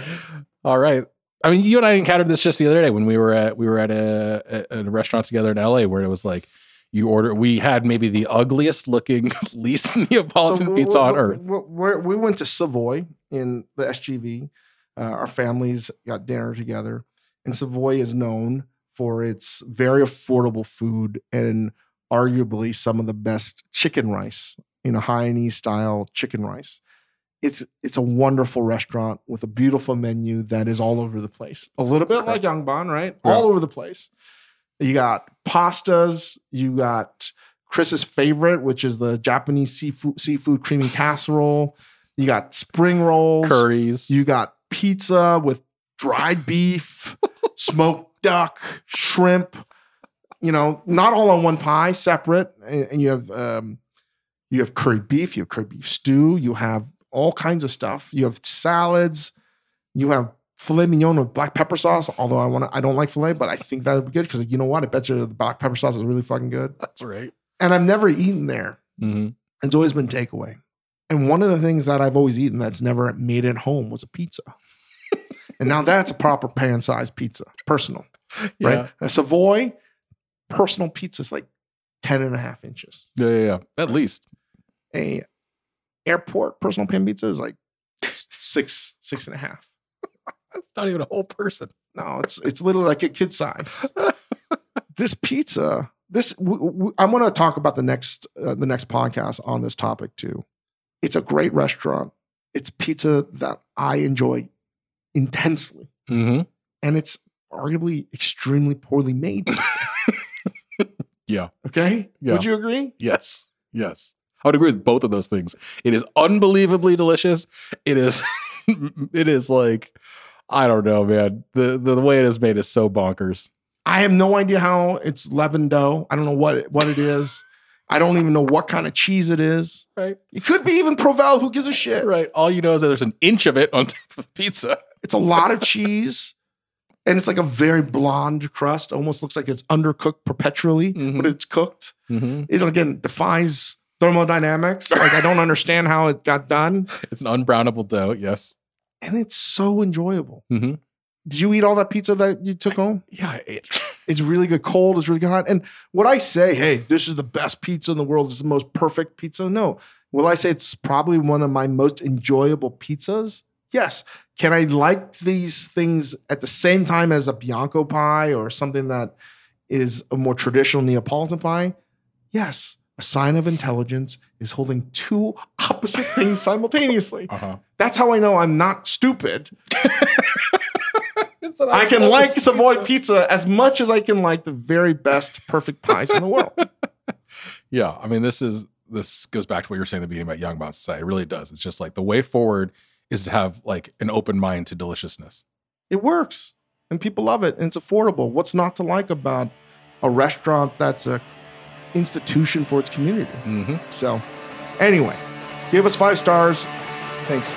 all right. I mean, you and I encountered this just the other day when we were at we were at a, a, a restaurant together in L A where it was like. You order. We had maybe the ugliest looking, least Neapolitan so we, pizza we, on earth. We, we, we went to Savoy in the S G V. Uh, our families got dinner together, and Savoy is known for its very affordable food and arguably some of the best chicken rice, you know, Hainanese style chicken rice. It's it's a wonderful restaurant with a beautiful menu that is all over the place. A little bit like Yangban, right? Yeah. All over the place. You got pastas. You got Chris's favorite, which is the Japanese seafood, seafood creamy casserole. You got spring rolls. Curries. You got pizza with dried beef, smoked duck, shrimp. You know, not all on one pie, separate. And, and you have um, you have curried beef. You have curried beef stew. You have all kinds of stuff. You have salads. You have filet mignon with black pepper sauce, although I want to, I don't like filet, but I think that would be good because you know what? I bet you the black pepper sauce is really fucking good. That's right. And I've never eaten there. Mm-hmm. It's always been takeaway. And one of the things that I've always eaten that's never made at home was a pizza. And now that's a proper pan-sized pizza, personal, yeah. Right? A Savoy personal pizza is like ten and a half inches. Yeah, yeah, yeah. At least. A airport personal pan pizza is like six, six and a half. It's not even a whole person. No, it's it's literally like a kid size. This pizza, this w- w- I'm going to talk about the next uh, the next podcast on this topic too. It's a great restaurant. It's pizza that I enjoy intensely, mm-hmm. and it's arguably extremely poorly made pizza. Yeah. Okay? Yeah. Would you agree? Yes. Yes. I would agree with both of those things. It is unbelievably delicious. It is it is like, I don't know, man. The, the the way it is made is so bonkers. I have no idea how it's leavened dough. I don't know what it, what it is. I don't even know what kind of cheese it is. Right. It could be even Provel. Who gives a shit? Right. All you know is that there's an inch of it on top of the pizza. It's a lot of cheese. And it's like a very blonde crust. Almost looks like it's undercooked perpetually, mm-hmm. but it's cooked. Mm-hmm. It, again, defies thermodynamics. Like, I don't understand how it got done. It's an unbrownable dough, yes. And it's so enjoyable. Mm-hmm. Did you eat all that pizza that you took home? Yeah, I ate it. It's really good cold. It's really good hot. And would I say, hey, this is the best pizza in the world. It's the most perfect pizza? No. Will I say it's probably one of my most enjoyable pizzas? Yes. Can I like these things at the same time as a Bianco pie or something that is a more traditional Neapolitan pie? Yes. A sign of intelligence is holding two opposite things simultaneously. Uh-huh. That's how I know I'm not stupid. I can like Savoy pizza as much as I can like the very best perfect pies in the world. Yeah. I mean, this is this goes back to what you were saying at the beginning about Yangban Society. It really does. It's just like the way forward is to have like an open mind to deliciousness. It works. And people love it. And it's affordable. What's not to like about a restaurant that's a institution for its community? Mm-hmm. So anyway, give us five stars. Thanks.